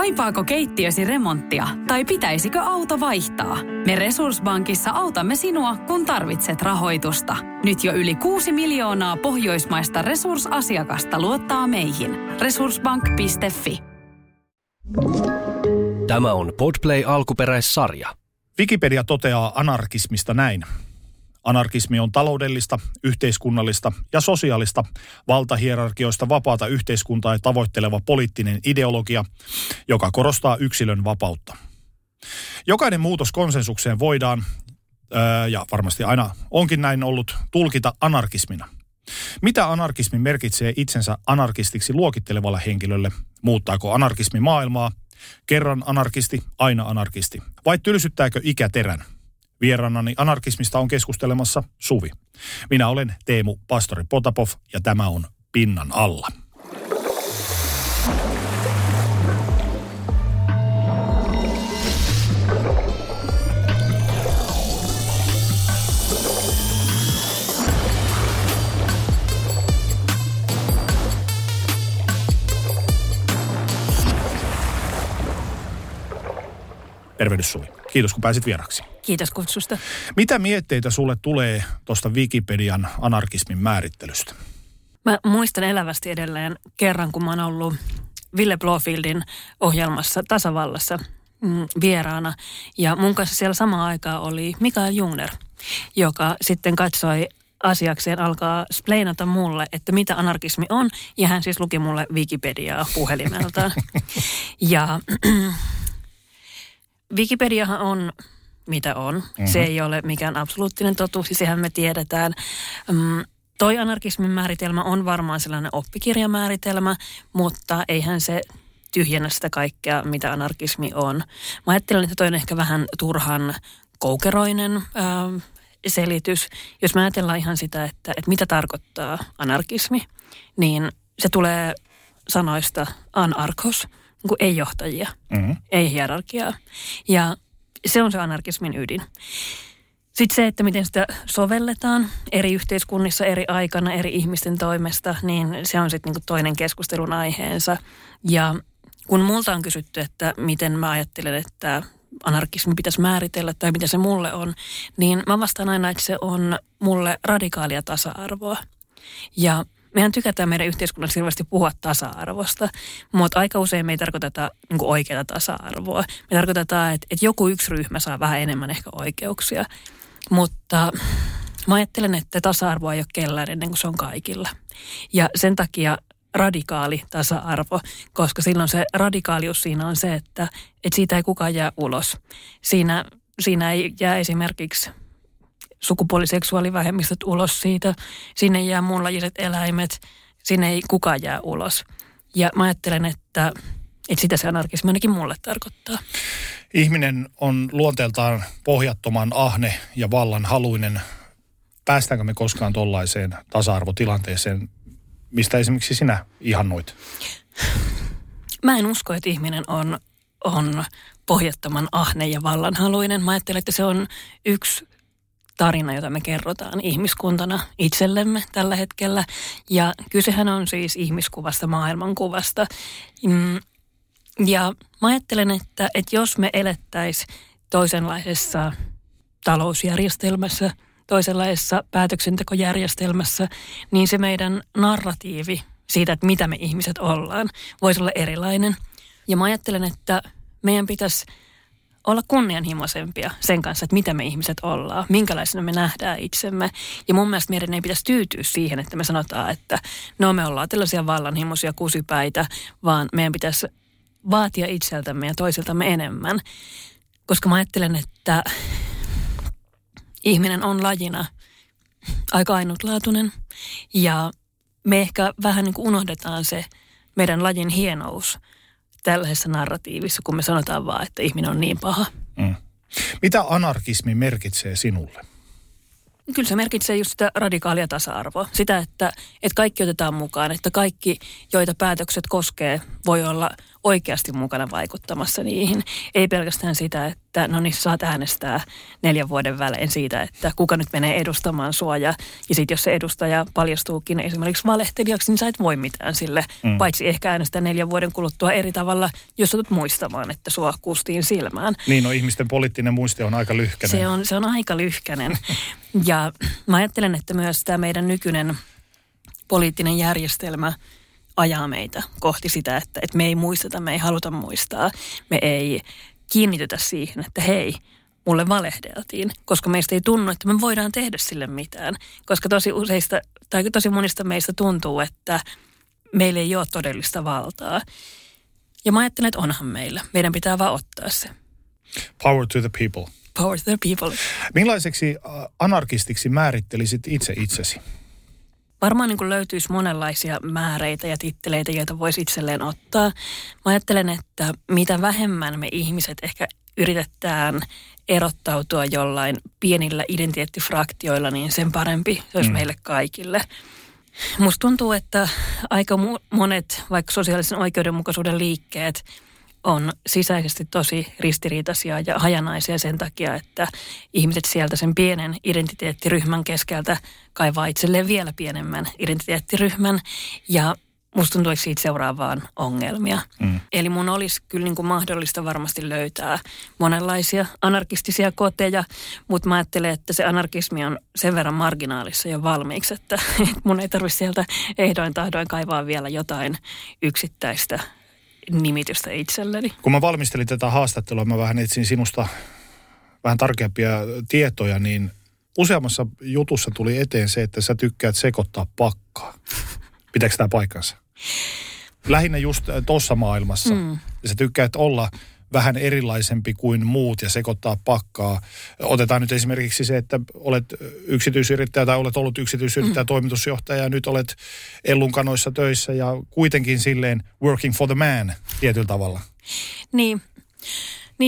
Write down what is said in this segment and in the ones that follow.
Kaipaako keittiösi remonttia tai pitäisikö auto vaihtaa? Me Resurs Bankissa autamme sinua, kun tarvitset rahoitusta. Nyt jo yli 6 miljoonaa pohjoismaista resursasiakasta luottaa meihin. Resursbank.fi. Tämä on Podplay-alkuperäissarja. Wikipedia toteaa anarkismista näin. Anarkismi on taloudellista, yhteiskunnallista ja sosiaalista valtahierarkioista vapaata yhteiskuntaa tavoitteleva poliittinen ideologia, joka korostaa yksilön vapautta. Jokainen muutos konsensukseen voidaan, ja varmasti aina onkin näin ollut, tulkita anarkismina. Mitä anarkismi merkitsee itsensä anarkistiksi luokittelevalle henkilölle? Muuttaako anarkismi maailmaa? Kerran anarkisti, aina anarkisti. Vai tylsyttääkö ikäterän? Vieraanani anarkismista on keskustelemassa Suvi. Minä olen Teemu Pastori Potapov ja tämä on Pinnan alla. Tervehdys Suvi. Kiitos, kun pääsit vieraksi. Kiitos kutsusta. Mitä mietteitä sulle tulee tuosta Wikipedian anarkismin määrittelystä? Mä muistan elävästi edelleen kerran, kun mä oon ollut Ville Blofieldin ohjelmassa Tasavallassa vieraana. Ja mun kanssa siellä samaan aikaan oli Mikael Jungner, joka sitten katsoi asiakseen alkaa splainata mulle, että mitä anarkismi on. Ja hän siis luki mulle Wikipediaa puhelimeltaan. Ja Wikipediahan on, mitä on. Mm-hmm. Se ei ole mikään absoluuttinen totuus, sehän me tiedetään. Toi anarkismin määritelmä on varmaan sellainen oppikirjamääritelmä, mutta eihän se tyhjennä sitä kaikkea, mitä anarkismi on. Mä ajattelen, että toi on ehkä vähän turhan koukeroinen selitys. Jos mä ajatellaan ihan sitä, että mitä tarkoittaa anarkismi, niin se tulee sanoista anarkos, kun ei johtajia, ei hierarkiaa. Ja se on se anarkismin ydin. Sitten se, että miten sitä sovelletaan eri yhteiskunnissa, eri aikana, eri ihmisten toimesta, niin se on sitten niinku toinen keskustelun aiheensa. Ja kun multa on kysytty, että miten mä ajattelen, että anarkismi pitäisi määritellä tai mitä se mulle on, niin mä vastaan aina, että se on mulle radikaalia tasa-arvoa. Ja mehän tykätään meidän yhteiskunnassa selvästi puhua tasa-arvosta, mutta aika usein me ei tarkoiteta niin oikeaa tasa-arvoa. Me tarkoitetaan, että joku yksi ryhmä saa vähän enemmän ehkä oikeuksia, mutta mä ajattelen, että tasa-arvoa ei ole kellään ennen kuin se on kaikilla. Ja sen takia radikaali tasa-arvo, koska silloin se radikaalius siinä on se, että siitä ei kukaan jää ulos. Siinä ei jää esimerkiksi sukupuoliseksuaalivähemmistöt ulos siitä, sinne jää muunlajiset eläimet, sinne ei kukaan jää ulos. Ja mä ajattelen, että sitä se anarkismi ainakin mulle tarkoittaa. Ihminen on luonteeltaan pohjattoman ahne ja vallan haluinen. Päästäänkö me koskaan tollaiseen tasa-arvotilanteeseen, mistä esimerkiksi sinä ihannoit? Mä en usko, että ihminen on pohjattoman ahne ja vallanhaluinen. Mä ajattelen, että se on yksi tarina, jota me kerrotaan ihmiskuntana itsellemme tällä hetkellä. Ja kysehän on siis ihmiskuvasta, maailmankuvasta. Ja mä ajattelen, että jos me elettäisiin toisenlaisessa talousjärjestelmässä, toisenlaisessa päätöksentekojärjestelmässä, niin se meidän narratiivi siitä, että mitä me ihmiset ollaan, voisi olla erilainen. Ja mä ajattelen, että meidän pitäisi olla kunnianhimoisempia sen kanssa, että mitä me ihmiset ollaan, minkälaisena me nähdään itsemme. Ja mun mielestä meidän ei pitäisi tyytyä siihen, että me sanotaan, että no me ollaan tällaisia vallanhimoisia kusipäitä, vaan meidän pitäisi vaatia itseltämme ja toisiltamme enemmän. Koska mä ajattelen, että ihminen on lajina aika ainutlaatuinen ja me ehkä vähän niin kuin unohdetaan se meidän lajin hienous tällaisessa narratiivissa, kun me sanotaan vaan, että ihminen on niin paha. Mitä anarkismi merkitsee sinulle? Kyllä se merkitsee just sitä radikaalia tasa-arvoa. Sitä, että kaikki otetaan mukaan, että kaikki, joita päätökset koskee, voi olla oikeasti mukana vaikuttamassa niihin. Ei pelkästään sitä, että no niin, saat äänestää 4 vuoden välein siitä, että kuka nyt menee edustamaan sua. Ja sitten jos se edustaja paljastuukin esimerkiksi valehtelijaksi, niin sä et voi mitään sille. Paitsi ehkä äänestää 4 vuoden kuluttua eri tavalla, jos otat muistamaan, että sua kustiin silmään. Niin, no ihmisten poliittinen muisti on aika lyhkäinen. Se on aika lyhkäinen. Ja mä ajattelen, että myös tämä meidän nykyinen poliittinen järjestelmä ajaa meitä kohti sitä, että me ei muisteta, me ei haluta muistaa. Me ei kiinnitytä siihen, että hei, mulle valehdeltiin, koska meistä ei tunnu, että me voidaan tehdä sille mitään. Koska tosi monista meistä tuntuu, että meillä ei ole todellista valtaa. Ja mä ajattelen, että onhan meillä. Meidän pitää vaan ottaa se. Power to the people. Power to the people. Millaiseksi anarkistiksi määrittelisit itse itsesi? Varmaan niin kuin löytyisi monenlaisia määreitä ja titteleitä, joita voisi itselleen ottaa. Mä ajattelen, että mitä vähemmän me ihmiset ehkä yritetään erottautua jollain pienillä identiteettifraktioilla, niin sen parempi se olisi meille kaikille. Musta tuntuu, että aika monet vaikka sosiaalisen oikeudenmukaisuuden liikkeet on sisäisesti tosi ristiriitaisia ja hajanaisia sen takia, että ihmiset sieltä sen pienen identiteettiryhmän keskeltä kaivaa itselleen vielä pienemmän identiteettiryhmän ja musta tuntuu, että siitä seuraa vaan ongelmia. Eli mun olisi kyllä niin kuin mahdollista varmasti löytää monenlaisia anarkistisia koteja, mutta mä ajattelen, että se anarkismi on sen verran marginaalissa jo valmiiksi, että mun ei tarvitse sieltä ehdoin tahdoin kaivaa vielä jotain yksittäistä nimitystä itselleni. Kun mä valmistelin tätä haastattelua, mä vähän etsin sinusta vähän tarkempia tietoja, niin useammassa jutussa tuli eteen se, että sä tykkäät sekoittaa pakkaa. Pitääkö tämä paikkansa? Lähinnä just tuossa maailmassa. Sä tykkäät olla vähän erilaisempi kuin muut ja sekoittaa pakkaa. Otetaan nyt esimerkiksi se, että olet yksityisyrittäjä tai olet ollut yksityisyrittäjä, toimitusjohtaja ja nyt olet Ellun kanoissa töissä ja kuitenkin silleen working for the man tietyllä tavalla. Niin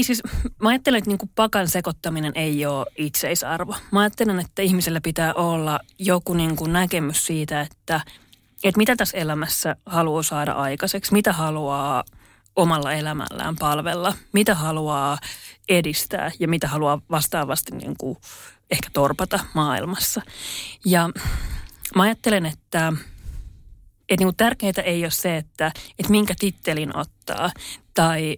siis mä ajattelen, että niinku pakan sekoittaminen ei ole itseisarvo. Mä ajattelen, että ihmisellä pitää olla joku niinku näkemys siitä, että mitä tässä elämässä haluaa saada aikaiseksi, mitä haluaa omalla elämällään palvella, mitä haluaa edistää ja mitä haluaa vastaavasti niin kuin ehkä torpata maailmassa. Ja mä ajattelen, että niin tärkeintä ei ole se, että minkä tittelin ottaa tai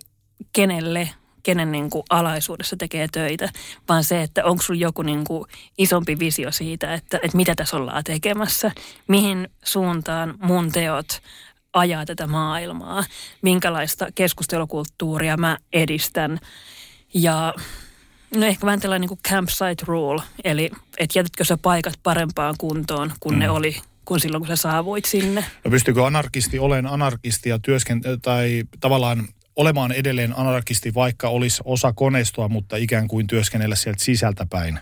kenen niin kuin alaisuudessa tekee töitä, vaan se, että onko sulla joku niin kuin isompi visio siitä, että mitä tässä ollaan tekemässä, mihin suuntaan mun teot ajaa tätä maailmaa, minkälaista keskustelukulttuuria mä edistän. Ja no ehkä vähän tällainen niin kuin campsite rule, eli että jätätkö sä paikat parempaan kuntoon kuin ne oli, kun silloin kun sä saavuit sinne. No pystyykö anarkisti olemaan anarkisti ja tai tavallaan olemaan edelleen anarkisti, vaikka olisi osa koneistoa, mutta ikään kuin työskennellä sieltä sisältäpäin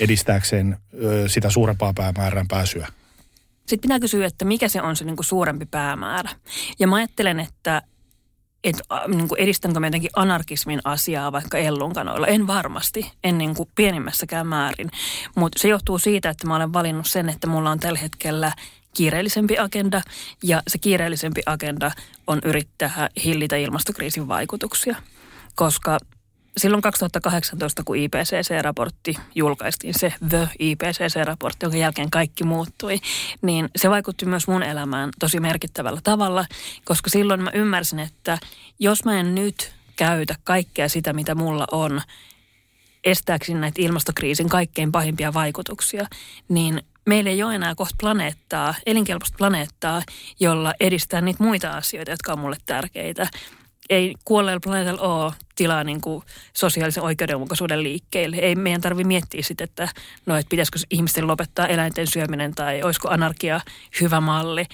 edistääkseen sitä suurempaa päämäärän pääsyä? Sitten pitää kysyä, että mikä se on se niin kuin suurempi päämäärä. Ja mä ajattelen, että niin kuin edistänkö mä jotenkin anarkismin asiaa vaikka Ellun kanoilla. En varmasti, en niin kuin pienimmässäkään määrin. Mutta se johtuu siitä, että mä olen valinnut sen, että mulla on tällä hetkellä kiireellisempi agenda, ja se kiireellisempi agenda on yrittää hillitä ilmastokriisin vaikutuksia, koska silloin 2018, kun IPCC-raportti julkaistiin, se The IPCC-raportti, jonka jälkeen kaikki muuttui, niin se vaikutti myös mun elämään tosi merkittävällä tavalla, koska silloin mä ymmärsin, että jos mä en nyt käytä kaikkea sitä, mitä mulla on, estääkseni näitä ilmastokriisin kaikkein pahimpia vaikutuksia, niin meillä ei ole enää kohta planeettaa, elinkelpoista planeettaa, jolla edistää niitä muita asioita, jotka on mulle tärkeitä. Ei kuolleella planeetalla ole tilaa niin kuin sosiaalisen oikeudenmukaisuuden liikkeelle. Ei meidän tarvitse miettiä sitä, että pitäisikö ihmisten lopettaa eläinten syöminen tai olisiko anarkia hyvä malli,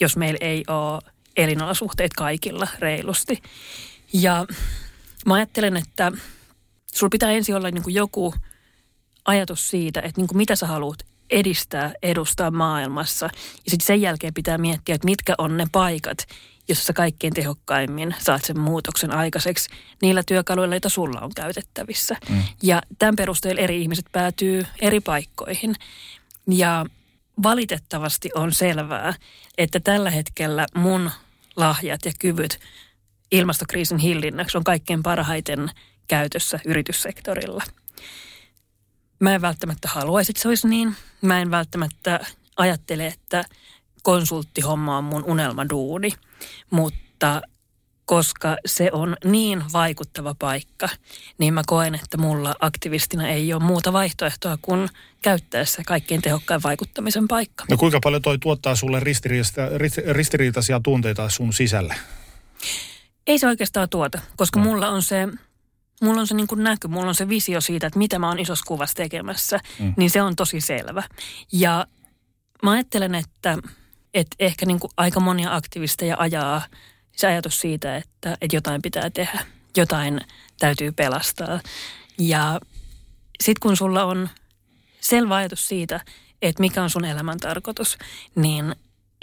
jos meillä ei ole elinolosuhteet kaikilla reilusti. Ja mä ajattelen, että sulla pitää ensin olla niin kuin joku ajatus siitä, että niin kuin mitä sä haluat edustaa maailmassa. Ja sitten sen jälkeen pitää miettiä, että mitkä on ne paikat, jossa kaikkein tehokkaimmin saat sen muutoksen aikaiseksi niillä työkaluilla, joita sulla on käytettävissä. Ja tämän perusteella eri ihmiset päätyy eri paikkoihin. Ja valitettavasti on selvää, että tällä hetkellä mun lahjat ja kyvyt ilmastokriisin hillinnäksi on kaikkein parhaiten käytössä yrityssektorilla. Mä en välttämättä haluaisi, että se olisi niin. Mä en välttämättä ajattele, että konsulttihomma on mun unelmaduuni, mutta koska se on niin vaikuttava paikka, niin mä koen, että mulla aktivistina ei ole muuta vaihtoehtoa kuin käyttää se kaikkein tehokkain vaikuttamisen paikka. No kuinka paljon toi tuottaa sulle ristiriitaisia tunteita sun sisälle? Ei se oikeastaan tuota, koska mulla on se niin kuin näky, mulla on se visio siitä, että mitä mä oon isossa kuvassa tekemässä, niin se on tosi selvä. Ja mä ajattelen, että ehkä niin kuin aika monia aktivisteja ajaa se ajatus siitä, että jotain pitää tehdä, jotain täytyy pelastaa. Ja sitten kun sulla on selvä ajatus siitä, että mikä on sun elämän tarkoitus, niin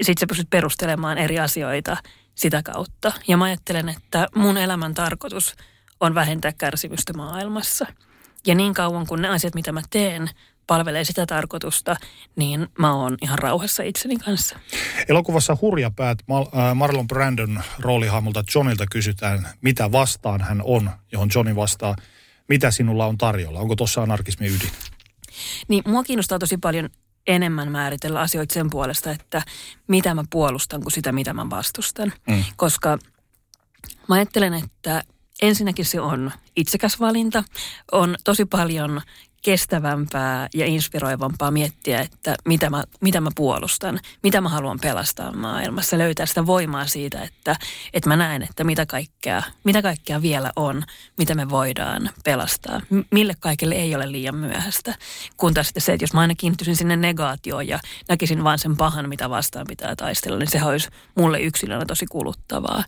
sitten sä pystyt perustelemaan eri asioita sitä kautta. Ja mä ajattelen, että mun elämän tarkoitus on vähentää kärsimystä maailmassa. Ja niin kauan kuin ne asiat, mitä mä teen, palvelee sitä tarkoitusta, niin mä oon ihan rauhassa itseni kanssa. Elokuvassa Hurjapäät Marlon Brandon roolihahmolta Johnilta kysytään, mitä vastaan hän on, johon Johnny vastaa, mitä sinulla on tarjolla? Onko tuossa anarkismin ydin? Niin, mua kiinnostaa tosi paljon enemmän määritellä asioita sen puolesta, että mitä mä puolustan kuin sitä, mitä mä vastustan. Koska mä ajattelen, että ensinnäkin se on itsekäs valinta, on tosi paljon kestävämpää ja inspiroivampaa miettiä, että mitä mä puolustan, mitä mä haluan pelastaa maailmassa, löytää sitä voimaa siitä, että mä näen, että mitä kaikkea vielä on, mitä me voidaan pelastaa, mille kaikille ei ole liian myöhäistä. Kun taas sitten se, että jos mä aina kiinnittyisin sinne negaatioon ja näkisin vaan sen pahan, mitä vastaan pitää taistella, niin se olisi mulle yksilönä tosi kuluttavaa.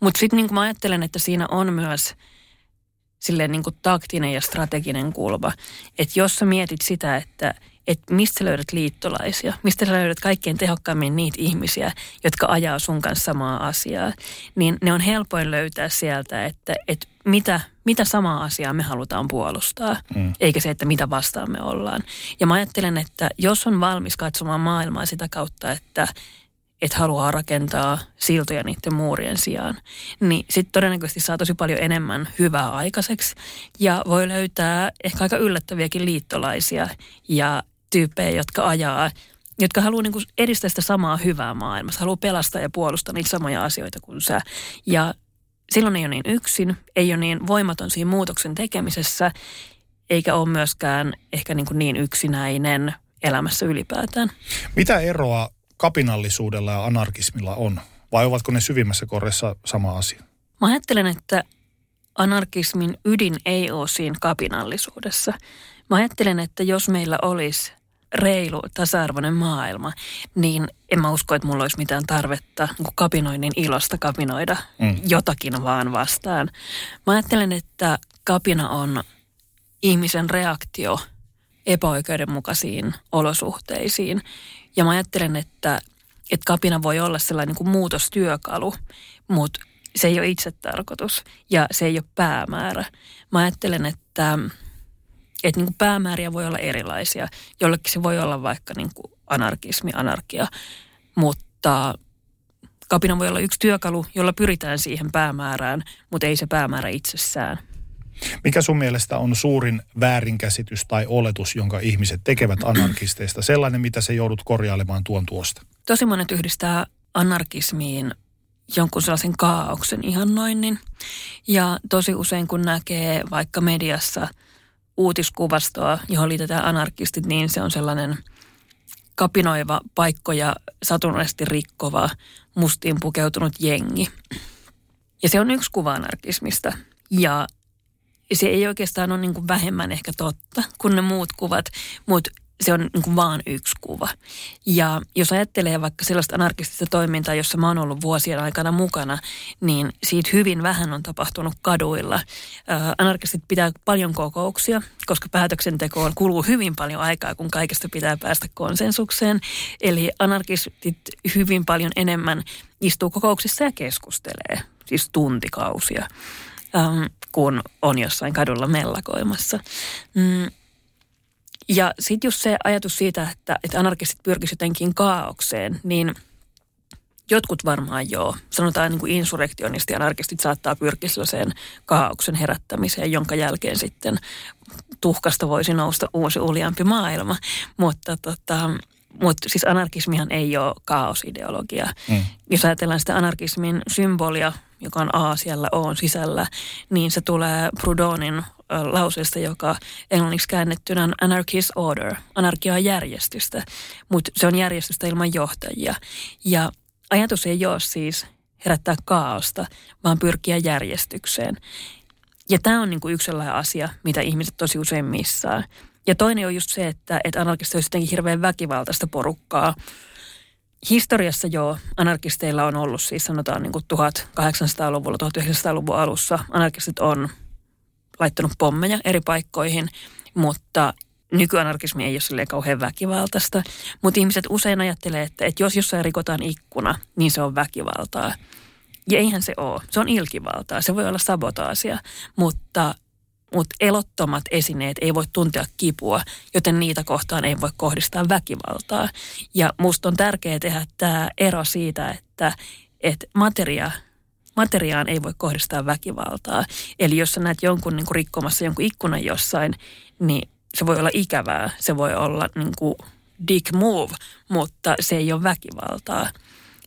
Mutta sitten niin mä ajattelen, että siinä on myös silleen niin kuin taktinen ja strateginen kulma. Että jos sä mietit sitä, että mistä sä löydät liittolaisia, mistä sä löydät kaikkein tehokkaammin niitä ihmisiä, jotka ajaa sun kanssa samaa asiaa, niin ne on helpoin löytää sieltä, että mitä samaa asiaa me halutaan puolustaa, eikä se, että mitä vastaan me ollaan. Ja mä ajattelen, että jos on valmis katsomaan maailmaa sitä kautta, että haluaa rakentaa siltoja niiden muurien sijaan, niin sitten todennäköisesti saa tosi paljon enemmän hyvää aikaiseksi ja voi löytää ehkä aika yllättäviäkin liittolaisia ja tyyppejä, jotka haluaa niinku edistää sitä samaa hyvää maailmassa, haluaa pelastaa ja puolustaa niitä samoja asioita kuin sä. Ja silloin ei ole niin yksin, ei ole niin voimaton siinä muutoksen tekemisessä, eikä ole myöskään ehkä niin yksinäinen elämässä ylipäätään. Mitä eroa kapinallisuudella ja anarkismilla on? Vai ovatko ne syvimmässä korressa sama asia? Mä ajattelen, että anarkismin ydin ei ole siinä kapinallisuudessa. Mä ajattelen, että jos meillä olisi reilu, tasa-arvoinen maailma, niin en mä usko, että mulla olisi mitään tarvetta kapinoinnin ilosta kapinoida jotakin vaan vastaan. Mä ajattelen, että kapina on ihmisen reaktio epäoikeudenmukaisiin olosuhteisiin. Ja mä ajattelen, että kapina voi olla sellainen niin kuin muutostyökalu, mutta se ei ole itsetarkoitus ja se ei ole päämäärä. Mä ajattelen, että niin kuin päämääriä voi olla erilaisia. Jollekin se voi olla vaikka niin kuin anarkismi, anarkia, mutta kapina voi olla yksi työkalu, jolla pyritään siihen päämäärään, mutta ei se päämäärä itsessään. Mikä sun mielestä on suurin väärinkäsitys tai oletus, jonka ihmiset tekevät anarkisteista? Sellainen, mitä se joudut korjailemaan tuon tuosta. Tosi monet yhdistää anarkismiin jonkun sellaisen kaaoksen ihannoinnin. Ja tosi usein, kun näkee vaikka mediassa uutiskuvastoa, johon liitetään anarkistit, niin se on sellainen kapinoiva, paikkoja satunnaisesti rikkova, mustiin pukeutunut jengi. Ja se on yksi kuva anarkismista. Ja se ei oikeastaan ole niin kuin vähemmän ehkä totta kuin ne muut kuvat, mutta se on niin kuin vaan yksi kuva. Ja jos ajattelee vaikka sellaista anarkistista toimintaa, jossa mä oon ollut vuosien aikana mukana, niin siitä hyvin vähän on tapahtunut kaduilla. Anarkistit pitää paljon kokouksia, koska päätöksentekoon kuluu hyvin paljon aikaa, kun kaikesta pitää päästä konsensukseen. Eli anarkistit hyvin paljon enemmän istuu kokouksissa ja keskustelee, siis tuntikausia, kun on jossain kadulla mellakoimassa. Ja sitten just se ajatus siitä, että anarkistit pyrkisivät jotenkin kaaokseen, niin Jotkut varmaan joo. Sanotaan niin kuin insurrektionisti ja anarkistit saattaa pyrkiä sellaiseen kaauksen herättämiseen, jonka jälkeen sitten tuhkasta voisi nousta uusi uljaampi maailma. Mutta siis anarkismihan ei ole kaosideologia. Jos ajatellaan sitä anarkismin symbolia, joka on A siellä O:n sisällä, niin se tulee Proudonin lauseesta, joka englanniksi käännettynä on anarchy is order. Anarkia on järjestystä, mutta se on järjestystä ilman johtajia. Ja ajatus ei ole siis herättää kaaosta, vaan pyrkiä järjestykseen. Ja tämä on niinku yksi sellainen asia, mitä ihmiset tosi usein missaa. Ja toinen on just se, että anarkistit olisi jotenkin hirveän väkivaltaista porukkaa. Historiassa joo, anarkisteilla on ollut siis sanotaan niin kuin 1800-luvulla, 1900-luvun alussa. Anarkistit on laittanut pommeja eri paikkoihin, mutta nykyanarkismi ei ole silleen kauhean väkivaltaista. Mutta ihmiset usein ajattelee, että jos jossain rikotaan ikkuna, niin se on väkivaltaa. Ja eihän se ole. Se on ilkivaltaa. Se voi olla sabotaasia, mutta elottomat esineet ei voi tuntea kipua, joten niitä kohtaan ei voi kohdistaa väkivaltaa. Ja musta on tärkeää tehdä tämä ero siitä, että materiaan ei voi kohdistaa väkivaltaa. Eli jos sä näet jonkun niin kuin rikkomassa jonkun ikkunan jossain, niin se voi olla ikävää, se voi olla niin kuin dick move, mutta se ei ole väkivaltaa.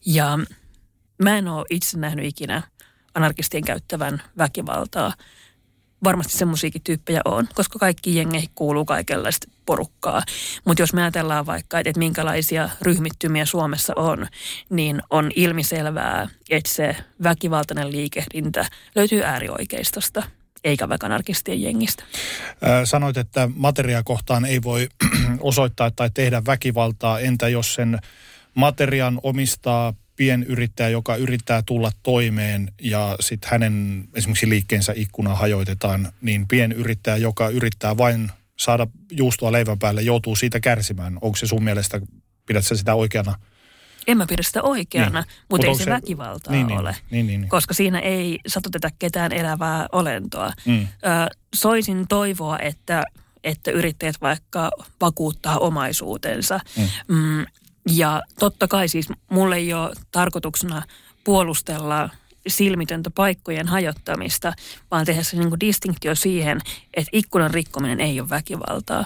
Ja mä en ole itse nähnyt ikinä anarkistien käyttävän väkivaltaa. Varmasti semmoisiakin tyyppejä on, koska kaikki jengeihin kuuluu kaikenlaista porukkaa. Mutta jos me ajatellaan vaikka, että minkälaisia ryhmittymiä Suomessa on, niin on ilmiselvää, että se väkivaltainen liikehdintä löytyy äärioikeistosta, eikä vaikka anarkistien jengistä. Sanoit, että materiaa kohtaan ei voi osoittaa tai tehdä väkivaltaa. Entä jos sen materian omistaa pienyrittäjä, joka yrittää tulla toimeen ja sitten hänen esimerkiksi liikkeensä ikkuna hajoitetaan, niin pienyrittäjä, joka yrittää vain saada juustoa leivän päälle, joutuu siitä kärsimään. Onko se sun mielestä, pidät sä sitä oikeana? En mä pidä sitä oikeana, niin. Mutta ei se väkivaltaa ole, koska siinä ei satuteta ketään elävää olentoa. Soisin toivoa, että yrittäjät vaikka vakuuttaa omaisuutensa. Ja totta kai siis mulle ei ole tarkoituksena puolustella silmitöntä paikkojen hajottamista, vaan tehdä se niin kuin distinktio siihen, että ikkunan rikkominen ei ole väkivaltaa.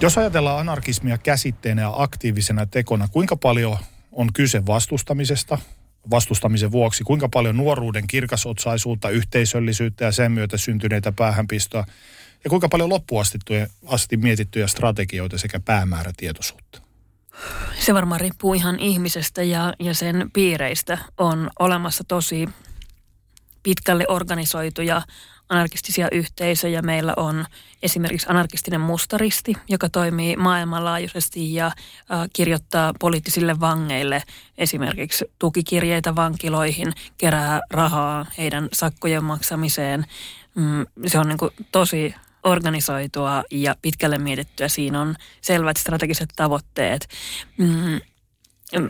Jos ajatellaan anarkismia käsitteenä ja aktiivisena tekona, kuinka paljon on kyse vastustamisesta, vastustamisen vuoksi, kuinka paljon nuoruuden kirkasotsaisuutta, yhteisöllisyyttä ja sen myötä syntyneitä päähänpistoa, ja kuinka paljon loppuasti mietittyjä strategioita sekä päämäärätietoisuutta? Se varmaan riippuu ihan ihmisestä ja sen piireistä. On olemassa tosi pitkälle organisoituja anarkistisia yhteisöjä. Meillä on esimerkiksi anarkistinen mustaristi, joka toimii maailmanlaajuisesti ja kirjoittaa poliittisille vangeille esimerkiksi tukikirjeitä vankiloihin, kerää rahaa heidän sakkojen maksamiseen. Se on niin kuin tosi organisoitua ja pitkälle mietittyä. Siinä on selvät strategiset tavoitteet.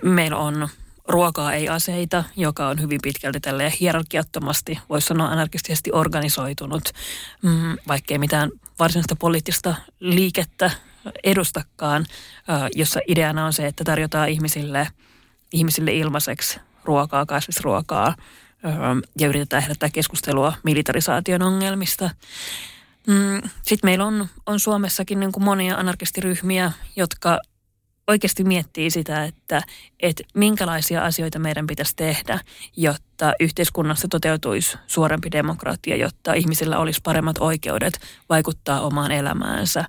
Meillä on Ruokaa ei aseita, joka on hyvin pitkälti tälleen hierarkiattomasti, voisi sanoa anarkistisesti organisoitunut, vaikkei mitään varsinaista poliittista liikettä edustakaan, jossa ideana on se, että tarjotaan ihmisille ilmaiseksi ruokaa, kasvisruokaa ja yritetään herättää keskustelua militarisaation ongelmista. Sitten meillä on Suomessakin niin kuin monia anarkistiryhmiä, jotka oikeasti miettii sitä, että minkälaisia asioita meidän pitäisi tehdä, jotta yhteiskunnassa toteutuisi suorempi demokratia, jotta ihmisillä olisi paremmat oikeudet vaikuttaa omaan elämäänsä.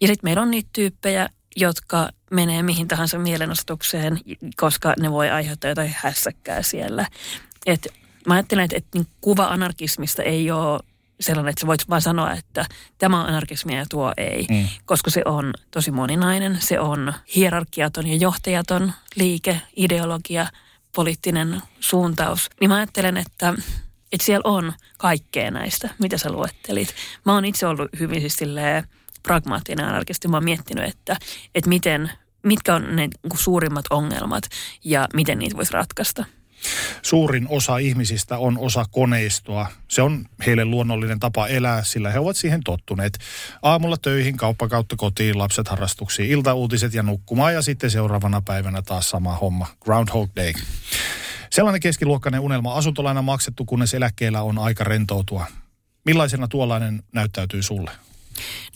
Ja sitten meillä on niitä tyyppejä, jotka menee mihin tahansa mielenosoitukseen, koska ne voi aiheuttaa jotain hässäkkää siellä. Mä ajattelen, että kuva anarkismista ei ole sellainen, että sä voit vaan sanoa, että tämä on anarkismia ja tuo ei, koska se on tosi moninainen, se on hierarkiaton ja johtajaton liike, ideologia, poliittinen suuntaus. Niin mä ajattelen, että siellä on kaikkea näistä, mitä sä luettelit. Mä oon itse ollut hyvin siis silleen pragmaattinen anarkisti. Mä oon miettinyt, että mitkä on ne suurimmat ongelmat ja miten niitä voisi ratkaista. Suurin osa ihmisistä on osa koneistoa. Se on heille luonnollinen tapa elää, sillä he ovat siihen tottuneet. Aamulla töihin, kauppa kautta kotiin, lapset harrastuksiin, iltauutiset ja nukkumaan ja sitten seuraavana päivänä taas sama homma. Groundhog Day. Sellainen keskiluokkainen unelma asuntolaina maksettu, kunnes eläkkeellä on aika rentoutua. Millaisena tuollainen näyttäytyy sulle?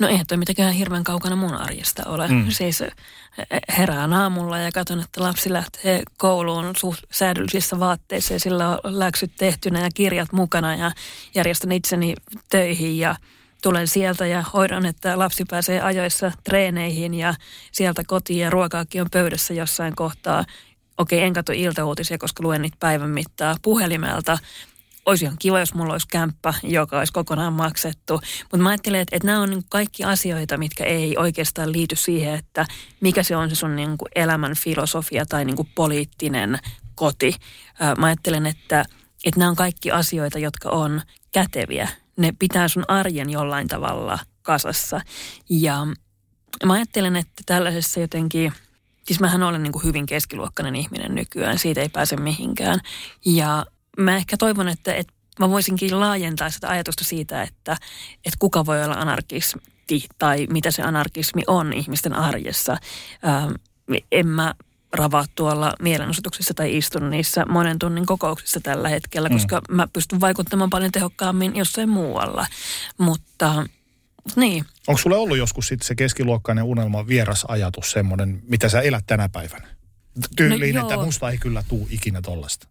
No eihän toi mitenkään hirveän kaukana mun arjesta ole. Siis herään aamulla ja katson, että lapsi lähtee kouluun suht säädyllisissä vaatteissa ja sillä on läksyt tehtynä ja kirjat mukana ja järjestän itseni töihin ja tulen sieltä ja hoidan, että lapsi pääsee ajoissa treeneihin ja sieltä kotiin ja ruokaakin on pöydässä jossain kohtaa. Okei, en katso iltauutisia, koska luen niitä päivän mittaa puhelimelta. Olisi ihan kiva, jos mulla olisi kämppä, joka olisi kokonaan maksettu. Mutta mä ajattelen, että nämä on niin kaikki asioita, mitkä ei oikeastaan liity siihen, että mikä se on se sun niin kuin elämän filosofia tai niin kuin poliittinen koti. Mä ajattelen, että nämä on kaikki asioita, jotka on käteviä. Ne pitää sun arjen jollain tavalla kasassa. Ja mä ajattelen, että tällaisessa jotenkin... Siis mähän olen niin kuin hyvin keskiluokkainen ihminen nykyään, siitä ei pääse mihinkään. Ja mä ehkä toivon, että mä voisinkin laajentaa sitä ajatusta siitä, että kuka voi olla anarkisti tai mitä se anarkismi on ihmisten arjessa. En mä ravaa tuolla mielenosoituksissa tai istun niissä monen tunnin kokouksissa tällä hetkellä, koska mä pystyn vaikuttamaan paljon tehokkaammin jossain muualla. Mutta... Niin. Onko sulle ollut joskus sitten se keskiluokkainen unelma vieras ajatus semmoinen, mitä sä elät tänä päivänä? Tyyliin, no, että musta ei kyllä tuu ikinä tollaista.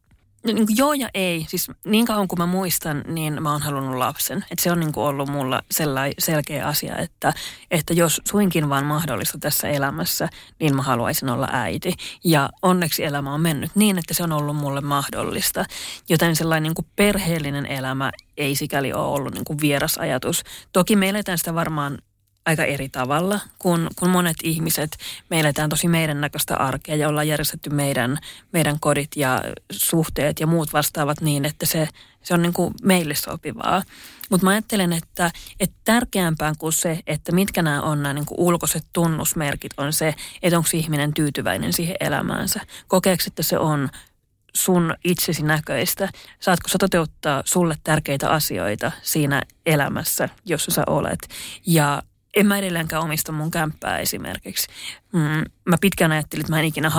No, niin joo ja ei. Siis niin kauan kuin mä muistan, niin mä oon halunnut lapsen. Et se on niin kuin ollut mulla sellainen selkeä asia, että jos suinkin vaan mahdollista tässä elämässä, niin mä haluaisin olla äiti. Ja onneksi elämä on mennyt niin, että se on ollut mulle mahdollista. Joten sellainen niin kuin perheellinen elämä ei sikäli ole ollut niin kuin vieras ajatus. Toki me eletään sitä varmaan aika eri tavalla kuin monet ihmiset. Me eletään tosi meidän näköistä arkea ja ollaan järjestetty meidän kodit ja suhteet ja muut vastaavat niin, että se on niin kuin meille sopivaa. Mutta mä ajattelen, että tärkeämpää kuin se, että mitkä nämä on nämä niin kuin ulkoiset tunnusmerkit, on se, että onko ihminen tyytyväinen siihen elämäänsä. Kokeeksi, että se on sun itsesi näköistä. Saatko sä toteuttaa sulle tärkeitä asioita siinä elämässä, jossa sä olet. Ja en mä edelleenkään omista mun kämppää esimerkiksi. Mä pitkään ajattelin, että mä en ikinä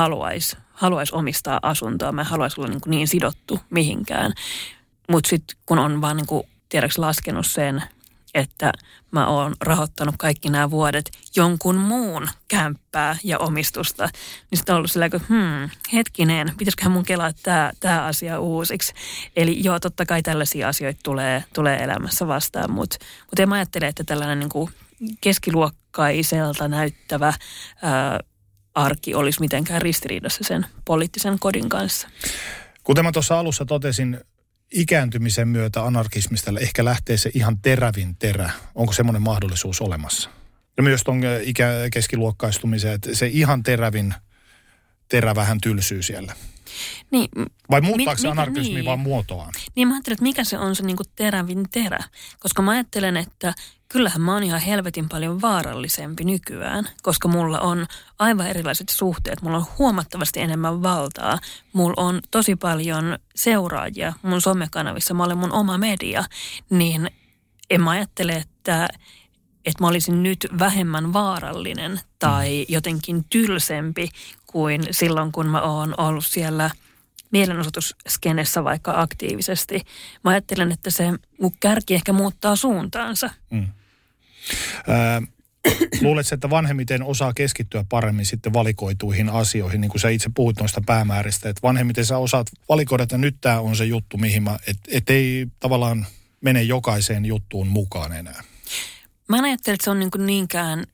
haluaisi omistaa asuntoa. Mä en haluaisi olla niin sidottu mihinkään. Mutta sitten kun on vaan niin tiedäks laskenut sen, että mä oon rahoittanut kaikki nämä vuodet jonkun muun kämppää ja omistusta, niin sitten on ollut silleen, että hetkinen, pitäisiköhän mun kelaa tämä asia uusiksi. Eli joo, totta kai tällaisia asioita tulee elämässä vastaan, mutta en mä ajattele, että tällainen niin kuin keskiluokkaiselta näyttävä arki olisi mitenkään ristiriidassa sen poliittisen kodin kanssa. Kuten mä tuossa alussa totesin, ikääntymisen myötä anarkismista ehkä lähtee se ihan terävin terä. Onko semmoinen mahdollisuus olemassa? Ja myös tuon keskiluokkaistumiseen, että se ihan terävin terä vähän tylsyy siellä. Niin, vai muuttaako se anarkismi niin, vaan muotoaan? Niin mä ajattelen, että mikä se on se niin kuin terävin terä. Koska mä ajattelen, että kyllähän mä oon ihan helvetin paljon vaarallisempi nykyään, koska mulla on aivan erilaiset suhteet. Mulla on huomattavasti enemmän valtaa. Mulla on tosi paljon seuraajia mun somekanavissa. Mä olen mun oma media. Niin en mä ajattele, että mä olisin nyt vähemmän vaarallinen tai jotenkin tylsempi kuin silloin, kun mä oon ollut siellä mielenosoitusskenessä vaikka aktiivisesti. Mä ajattelen, että se mun kärki ehkä muuttaa suuntaansa. Luuletko, että vanhemmiten osaa keskittyä paremmin sitten valikoituihin asioihin, niin kuin sä itse puhut noista päämääristä, että vanhemmiten sä osaat valikoida, että nyt tää on se juttu, mihin mä, että ei tavallaan mene jokaiseen juttuun mukaan enää? Mä en ajattele, että se on niin niinkään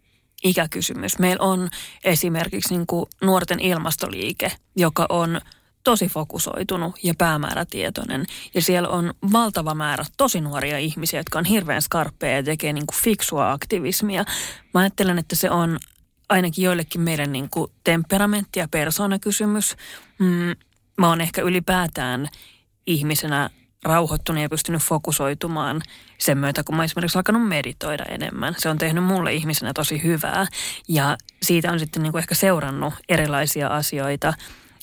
ikäkysymys. Meillä on esimerkiksi niin kuin nuorten ilmastoliike, joka on tosi fokusoitunut ja päämäärätietoinen. Ja siellä on valtava määrä tosi nuoria ihmisiä, jotka on hirveän skarppeja ja tekee niin kuin fiksua aktivismia. Mä ajattelen, että se on ainakin joillekin meidän niin kuin temperamentti- ja persoonakysymys. Mä oon ehkä ylipäätään ihmisenä rauhoittunut ja pystynyt fokusoitumaan sen myötä, kun mä esimerkiksi alkanut meditoida enemmän. Se on tehnyt mulle ihmisenä tosi hyvää ja siitä on sitten niin kuin ehkä seurannut erilaisia asioita.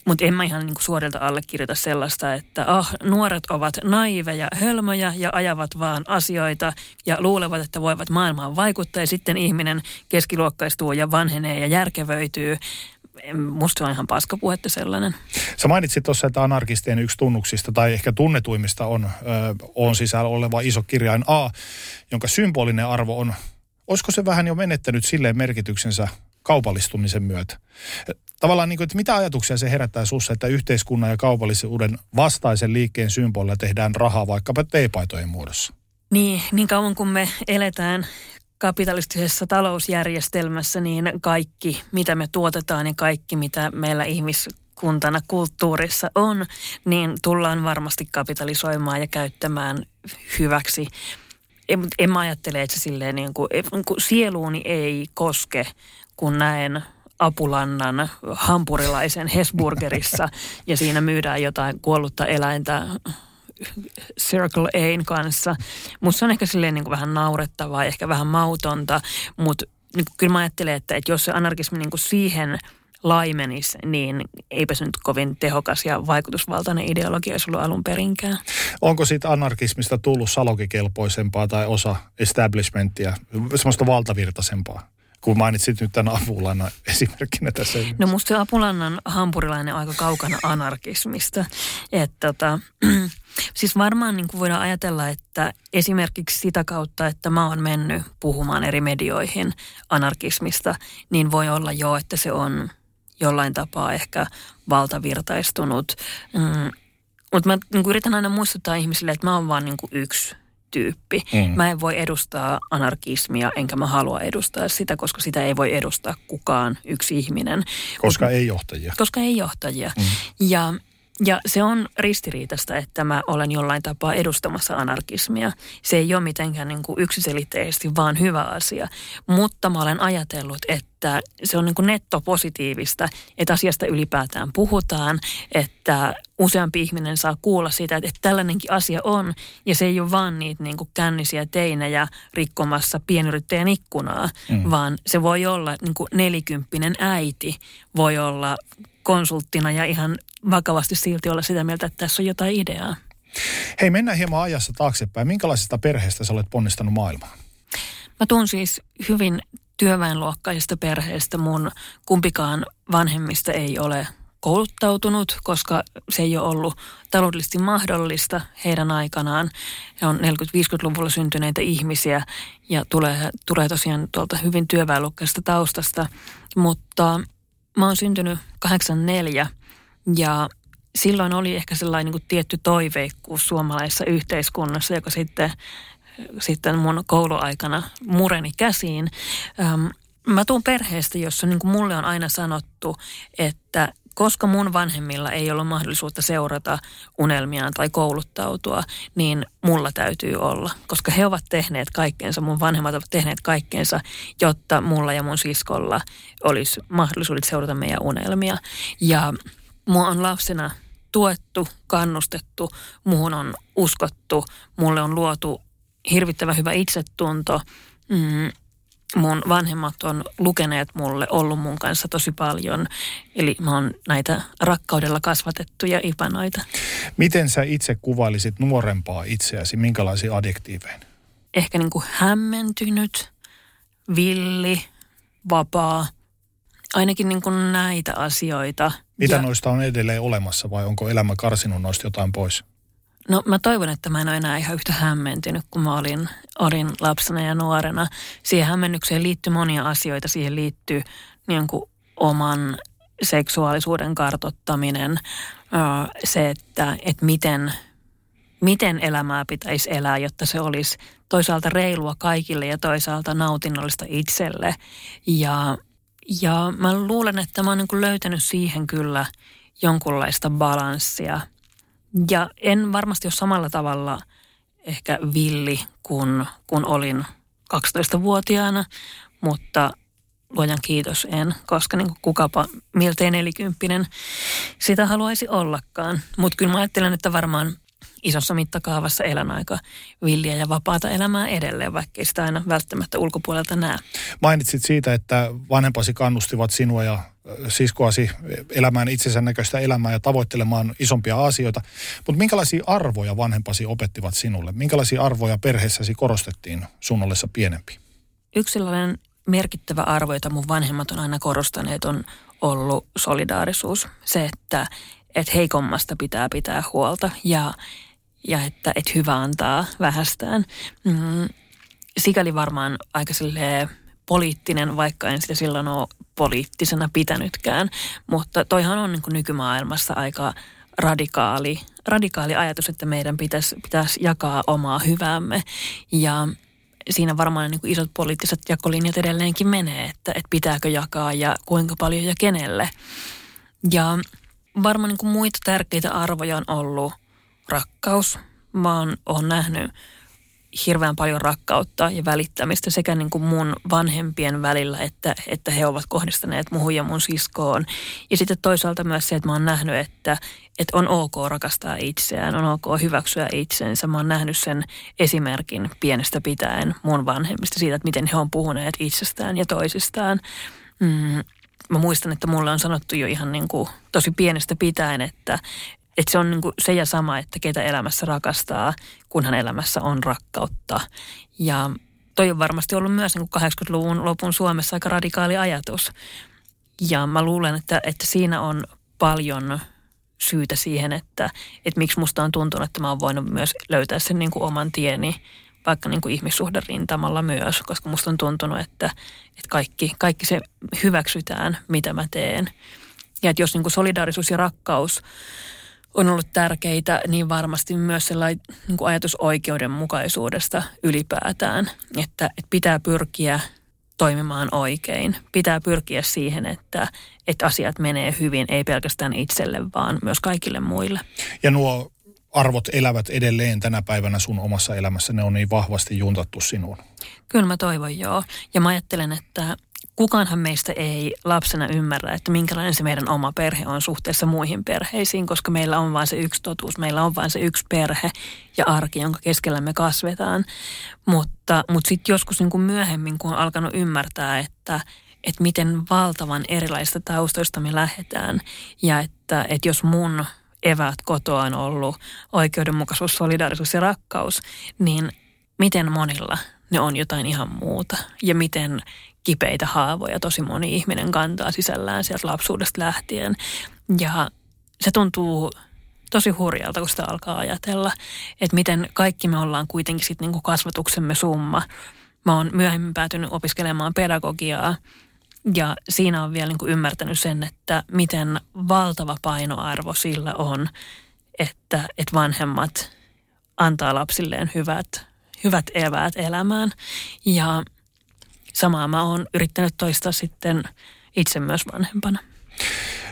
Mutta en mä ihan niin kuin suorilta allekirjoita sellaista, että nuoret ovat naiveja, hölmöjä ja ajavat vaan asioita ja luulevat, että voivat maailmaan vaikuttaa ja sitten ihminen keskiluokkaistuu ja vanhenee ja järkevöityy. Musta se on ihan paskapuhetta sellainen. Sä mainitsit tuossa, että anarkistien yksi tunnuksista tai ehkä tunnetuimmista on sisällä oleva iso kirjain A, jonka symbolinen arvo on, olisiko se vähän jo menettänyt silleen merkityksensä kaupallistumisen myötä? Tavallaan niin kuin, että mitä ajatuksia se herättää sussa, että yhteiskunnan ja kaupallisuuden vastaisen liikkeen symbolilla tehdään rahaa vaikkapa teepaitojen muodossa? Niin kauan kun me eletään kapitalistisessa talousjärjestelmässä, niin kaikki, mitä me tuotetaan ja kaikki, mitä meillä ihmiskuntana kulttuurissa on, niin tullaan varmasti kapitalisoimaan ja käyttämään hyväksi. En mä ajattele, että se silleen niin kuin sieluuni ei koske, kun näen apulannan hampurilaisen Hesburgerissa ja siinä myydään jotain kuollutta eläintä Circle Ain kanssa. Musta se on ehkä silleen niin kuin vähän naurettavaa, ehkä vähän mautonta, mutta niin kyllä mä ajattelen, että jos se anarkismi niin kuin siihen laimenisi, niin eipä se nyt kovin tehokas ja vaikutusvaltainen ideologia olisi ollut alun perinkään. Onko siitä anarkismista tullut salokikelpoisempaa tai osa establishmenttia, semmoista valtavirtaisempaa? Kun mainitsit nyt tämän apulannan esimerkkinä tässä. No musta se apulannan hampurilainen on aika kaukana anarkismista. Siis varmaan niin kuin voidaan ajatella, että esimerkiksi sitä kautta, että mä oon mennyt puhumaan eri medioihin anarkismista, niin voi olla jo, että se on jollain tapaa ehkä valtavirtaistunut. Mutta mä niin kuin yritän aina muistuttaa ihmisille, että mä oon vaan niin kuin yksi tyyppi. Mä en voi edustaa anarkismia, enkä mä halua edustaa sitä, koska sitä ei voi edustaa kukaan yksi ihminen. Koska ei johtajia. Ja se on ristiriitasta, että mä olen jollain tapaa edustamassa anarkismia. Se ei ole mitenkään niin kuin yksiselitteisesti, vaan hyvä asia. Mutta mä olen ajatellut, että se on niin kuin nettopositiivista, että asiasta ylipäätään puhutaan, että useampi ihminen saa kuulla siitä, että tällainenkin asia on, ja se ei ole vaan niitä niin kuin kännisiä teinejä rikkomassa pienyrittäjän ikkunaa, vaan se voi olla niin kuin 40 äiti, voi olla konsulttina ja ihan vakavasti silti olla sitä mieltä, että tässä on jotain ideaa. Hei, mennään hieman ajassa taaksepäin. Minkälaisesta perheestä sä olet ponnistanut maailmaan? Mä tuun siis hyvin työväenluokkaisesta perheestä. Mun kumpikaan vanhemmista ei ole kouluttautunut, koska se ei ole ollut taloudellisesti mahdollista heidän aikanaan. He on 40-50-luvulla syntyneitä ihmisiä ja tulee tosiaan tuolta hyvin työväenluokkaisesta taustasta, mutta mä oon syntynyt 84 ja silloin oli ehkä sellainen niin kuin tietty toiveikkuus suomalaisessa yhteiskunnassa, joka sitten mun kouluaikana mureni käsiin. Mä tuun perheestä, jossa niin kuin mulle on aina sanottu, että koska mun vanhemmilla ei ollut mahdollisuutta seurata unelmiaan tai kouluttautua, niin mulla täytyy olla. Koska he ovat tehneet kaikkeensa, mun vanhemmat ovat tehneet kaikkeensa, jotta mulla ja mun siskolla olisi mahdollisuudet seurata meidän unelmia. Ja mua on lapsena tuettu, kannustettu, muhun on uskottu, mulle on luotu hirvittävän hyvä itsetunto. Mun vanhemmat on lukeneet mulle, ollut mun kanssa tosi paljon. Eli mä oon näitä rakkaudella kasvatettuja ipanoita. Miten sä itse kuvailisit nuorempaa itseäsi? Minkälaisia adjektiiveja? Ehkä niin kuin hämmentynyt, villi, vapaa. Ainakin niin kuin näitä asioita. Mitä noista on edelleen olemassa vai onko elämä karsinut noista jotain pois? No mä toivon, että mä en ole enää ihan yhtä hämmentynyt, kun mä olin lapsena ja nuorena. Siihen hämmennykseen liittyy monia asioita. Siihen liittyy niin kuin oman seksuaalisuuden kartoittaminen, se, että miten elämää pitäisi elää, jotta se olisi toisaalta reilua kaikille ja toisaalta nautinnollista itselle. Ja mä luulen, että mä oon niin kuin löytänyt siihen kyllä jonkunlaista balanssia. Ja en varmasti ole samalla tavalla ehkä villi kun olin 12-vuotiaana, mutta luojan kiitos en, koska niin kuin kukapa miltei 40 sitä haluaisi ollakaan. Mutta kyllä mä ajattelen, että varmaan isossa mittakaavassa elän aika villiä ja vapaata elämää edelleen, vaikkei sitä aina välttämättä ulkopuolelta näe. Mainitsit siitä, että vanhempasi kannustivat sinua ja siskoasi elämään itsensä näköistä elämää ja tavoittelemaan isompia asioita. Mutta minkälaisia arvoja vanhempasi opettivat sinulle? Minkälaisia arvoja perheessäsi korostettiin sun ollessa pienempi? Yksi sellainen merkittävä arvo, jota mun vanhemmat on aina korostaneet, on ollut solidaarisuus. Se, että heikommasta pitää huolta ja että hyvä antaa vähästään. Sikäli varmaan aika silleen poliittinen, vaikka en sitä silloin ole poliittisena pitänytkään. Mutta toihan on niin kuin nykymaailmassa aika radikaali ajatus, että meidän pitäisi jakaa omaa hyväämme. Ja siinä varmaan niin kuin isot poliittiset jakolinjat edelleenkin menee, että pitääkö jakaa ja kuinka paljon ja kenelle. Ja varmaan niin kuin muita tärkeitä arvoja on ollut rakkaus. Mä oon nähnyt hirveän paljon rakkautta ja välittämistä sekä niin kuin mun vanhempien välillä, että he ovat kohdistaneet muhun ja mun siskoon. Ja sitten toisaalta myös se, että mä oon nähnyt, että on ok rakastaa itseään, on ok hyväksyä itsensä. Mä oon nähnyt sen esimerkin pienestä pitäen mun vanhemmista siitä, että miten he on puhuneet itsestään ja toisistaan. Mä muistan, että mulle on sanottu jo ihan niin kuin tosi pienestä pitäen, että se on niin kuin se ja sama, että ketä elämässä rakastaa, kunhan elämässä on rakkautta. Ja toi on varmasti ollut myös niin kuin 80-luvun lopun Suomessa aika radikaali ajatus. Ja mä luulen, että siinä on paljon syytä siihen, että miksi musta on tuntunut, että mä oon voinut myös löytää sen niin kuin oman tieni, vaikka niin kuin ihmissuhdarintamalla myös, koska musta on tuntunut, että kaikki se hyväksytään, mitä mä teen. Ja että jos niin kuin solidaarisuus ja rakkaus on ollut tärkeitä, niin varmasti myös sellainen niin kuin ajatus oikeudenmukaisuudesta ylipäätään, että pitää pyrkiä toimimaan oikein. Pitää pyrkiä siihen, että asiat menee hyvin, ei pelkästään itselle, vaan myös kaikille muille. Ja nuo arvot elävät edelleen tänä päivänä sun omassa elämässä, ne on niin vahvasti juntattu sinuun. Kyllä mä toivon, joo. Ja mä ajattelen, että kukaanhan meistä ei lapsena ymmärrä, että minkälainen se meidän oma perhe on suhteessa muihin perheisiin, koska meillä on vain se yksi totuus, meillä on vain se yksi perhe ja arki, jonka keskellä me kasvetaan. Mutta sitten joskus niin kuin myöhemmin, kun on alkanut ymmärtää, että miten valtavan erilaisista taustoista me lähdetään ja että jos mun eväät kotoa on ollut oikeudenmukaisuus, solidaarisuus ja rakkaus, niin miten monilla ne on jotain ihan muuta ja miten kipeitä haavoja tosi moni ihminen kantaa sisällään sieltä lapsuudesta lähtien. Ja se tuntuu tosi hurjalta, kun sitä alkaa ajatella, että miten kaikki me ollaan kuitenkin sit niinku kasvatuksemme summa. Mä oon myöhemmin päätynyt opiskelemaan pedagogiaa ja siinä on vielä niinku ymmärtänyt sen, että miten valtava painoarvo sillä on, että vanhemmat antaa lapsilleen hyvät eväät elämään. Ja samaa mä oon yrittänyt toistaa sitten itse myös vanhempana.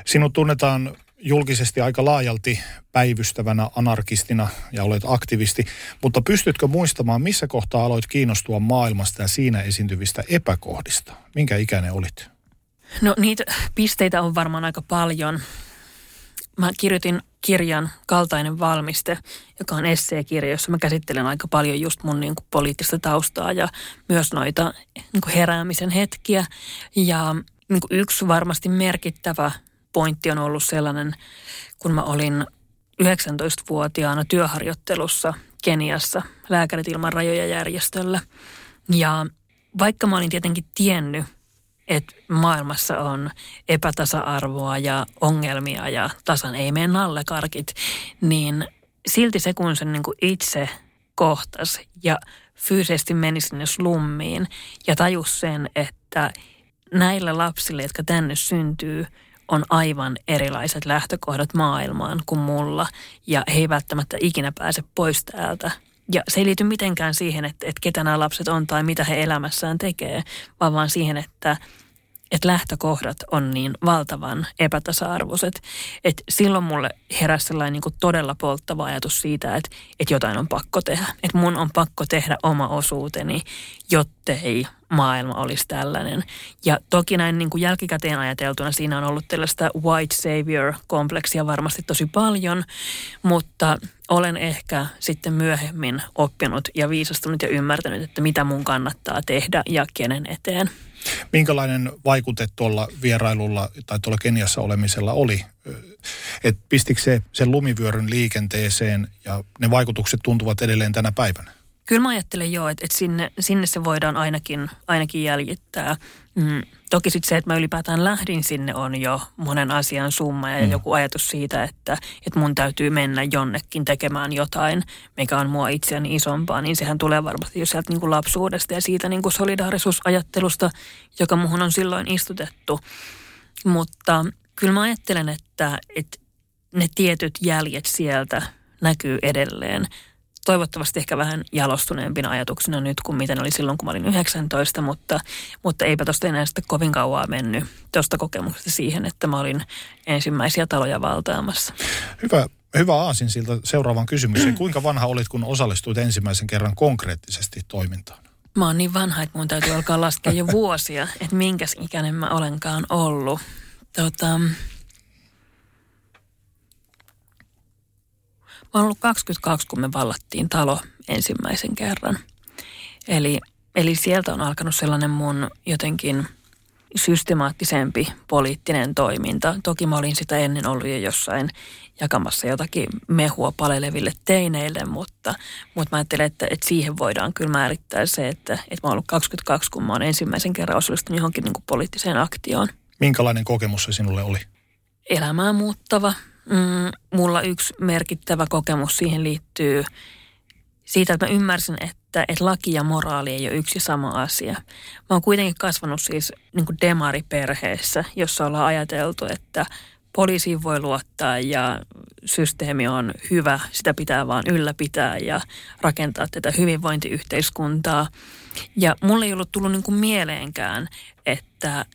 Sinut tunnetaan julkisesti aika laajalti päivystävänä anarkistina ja olet aktivisti, mutta pystytkö muistamaan, missä kohtaa aloit kiinnostua maailmasta ja siinä esiintyvistä epäkohdista? Minkä ikäinen olit? No niitä pisteitä on varmaan aika paljon. Mä kirjoitin kirjan Kaltainen valmiste, joka on esseekirja, jossa mä käsittelen aika paljon just mun niin kuin poliittista taustaa ja myös noita niin kuin heräämisen hetkiä. Ja niin kuin yksi varmasti merkittävä pointti on ollut sellainen, kun mä olin 19-vuotiaana työharjoittelussa Keniassa Lääkärit ilman rajoja -järjestöllä. Ja vaikka mä olin tietenkin tiennyt, että maailmassa on epätasa-arvoa ja ongelmia ja tasan ei mene alle karkit, niin silti se, kun sen niin kuin itse kohtasi ja fyysisesti meni sinne slummiin ja tajusi sen, että näillä lapsilla, jotka tänne syntyy, on aivan erilaiset lähtökohdat maailmaan kuin mulla ja he ei välttämättä ikinä pääse pois täältä. Ja se ei liity mitenkään siihen, että ketä nämä lapset on tai mitä he elämässään tekee, vaan siihen, että että lähtökohdat on niin valtavan epätasa-arvoiset, että silloin mulle heräsi sellainen niin kuin todella polttava ajatus siitä, että jotain on pakko tehdä. Että mun on pakko tehdä oma osuuteni, jottei maailma olisi tällainen. Ja toki näin niin kuin jälkikäteen ajateltuna siinä on ollut tällaista white savior-kompleksia varmasti tosi paljon, mutta olen ehkä sitten myöhemmin oppinut ja viisastunut ja ymmärtänyt, että mitä mun kannattaa tehdä ja kenen eteen. Minkälainen vaikute tuolla vierailulla tai tuolla Keniassa olemisella oli? Et pistikö se sen lumivyöryn liikenteeseen ja ne vaikutukset tuntuvat edelleen tänä päivänä? Kyllä mä ajattelen joo, että sinne se voidaan ainakin jäljittää. Toki sitten se, että mä ylipäätään lähdin sinne on jo monen asian summa ja joku ajatus siitä, että mun täytyy mennä jonnekin tekemään jotain, mikä on mua itseäni isompaa, niin sehän tulee varmasti jo sieltä niin kuin lapsuudesta ja siitä niin kuin solidaarisuusajattelusta, joka muhun on silloin istutettu. Mutta kyllä mä ajattelen, että ne tietyt jäljet sieltä näkyy edelleen. Toivottavasti ehkä vähän jalostuneempina ajatuksina nyt kuin mitä ne oli silloin, kun mä olin 19, mutta eipä tosta enää sitten kovin kauaa mennyt tuosta kokemuksesta siihen, että mä olin ensimmäisiä taloja valtaamassa. Hyvä aasinsilta seuraavan kysymykseen. Kuinka vanha olit, kun osallistuit ensimmäisen kerran konkreettisesti toimintaan? Mä oon niin vanha, että mun täytyy alkaa laskea jo vuosia, että minkäs ikäinen mä olenkaan ollut. Mä oon ollut 22, kun me vallattiin talo ensimmäisen kerran. Eli sieltä on alkanut sellainen mun jotenkin systemaattisempi poliittinen toiminta. Toki mä olin sitä ennen ollut jo jossain jakamassa jotakin mehua paleleville teineille, mutta mä ajattelen, että siihen voidaan kyllä määrittää se, että mä oon ollut 22, kun mä oon ensimmäisen kerran osallistunut johonkin niin kuin poliittiseen aktioon. Minkälainen kokemus se sinulle oli? Elämää muuttava. Mulla yksi merkittävä kokemus siihen liittyy siitä, että mä ymmärsin, että laki ja moraali ei ole yksi sama asia. Mä oon kuitenkin kasvanut siis niin kuin demariperheessä, jossa ollaan ajateltu, että poliisiin voi luottaa ja systeemi on hyvä, sitä pitää vaan ylläpitää ja rakentaa tätä hyvinvointiyhteiskuntaa. Ja mulle ei ollut tullut niin kuin mieleenkään, että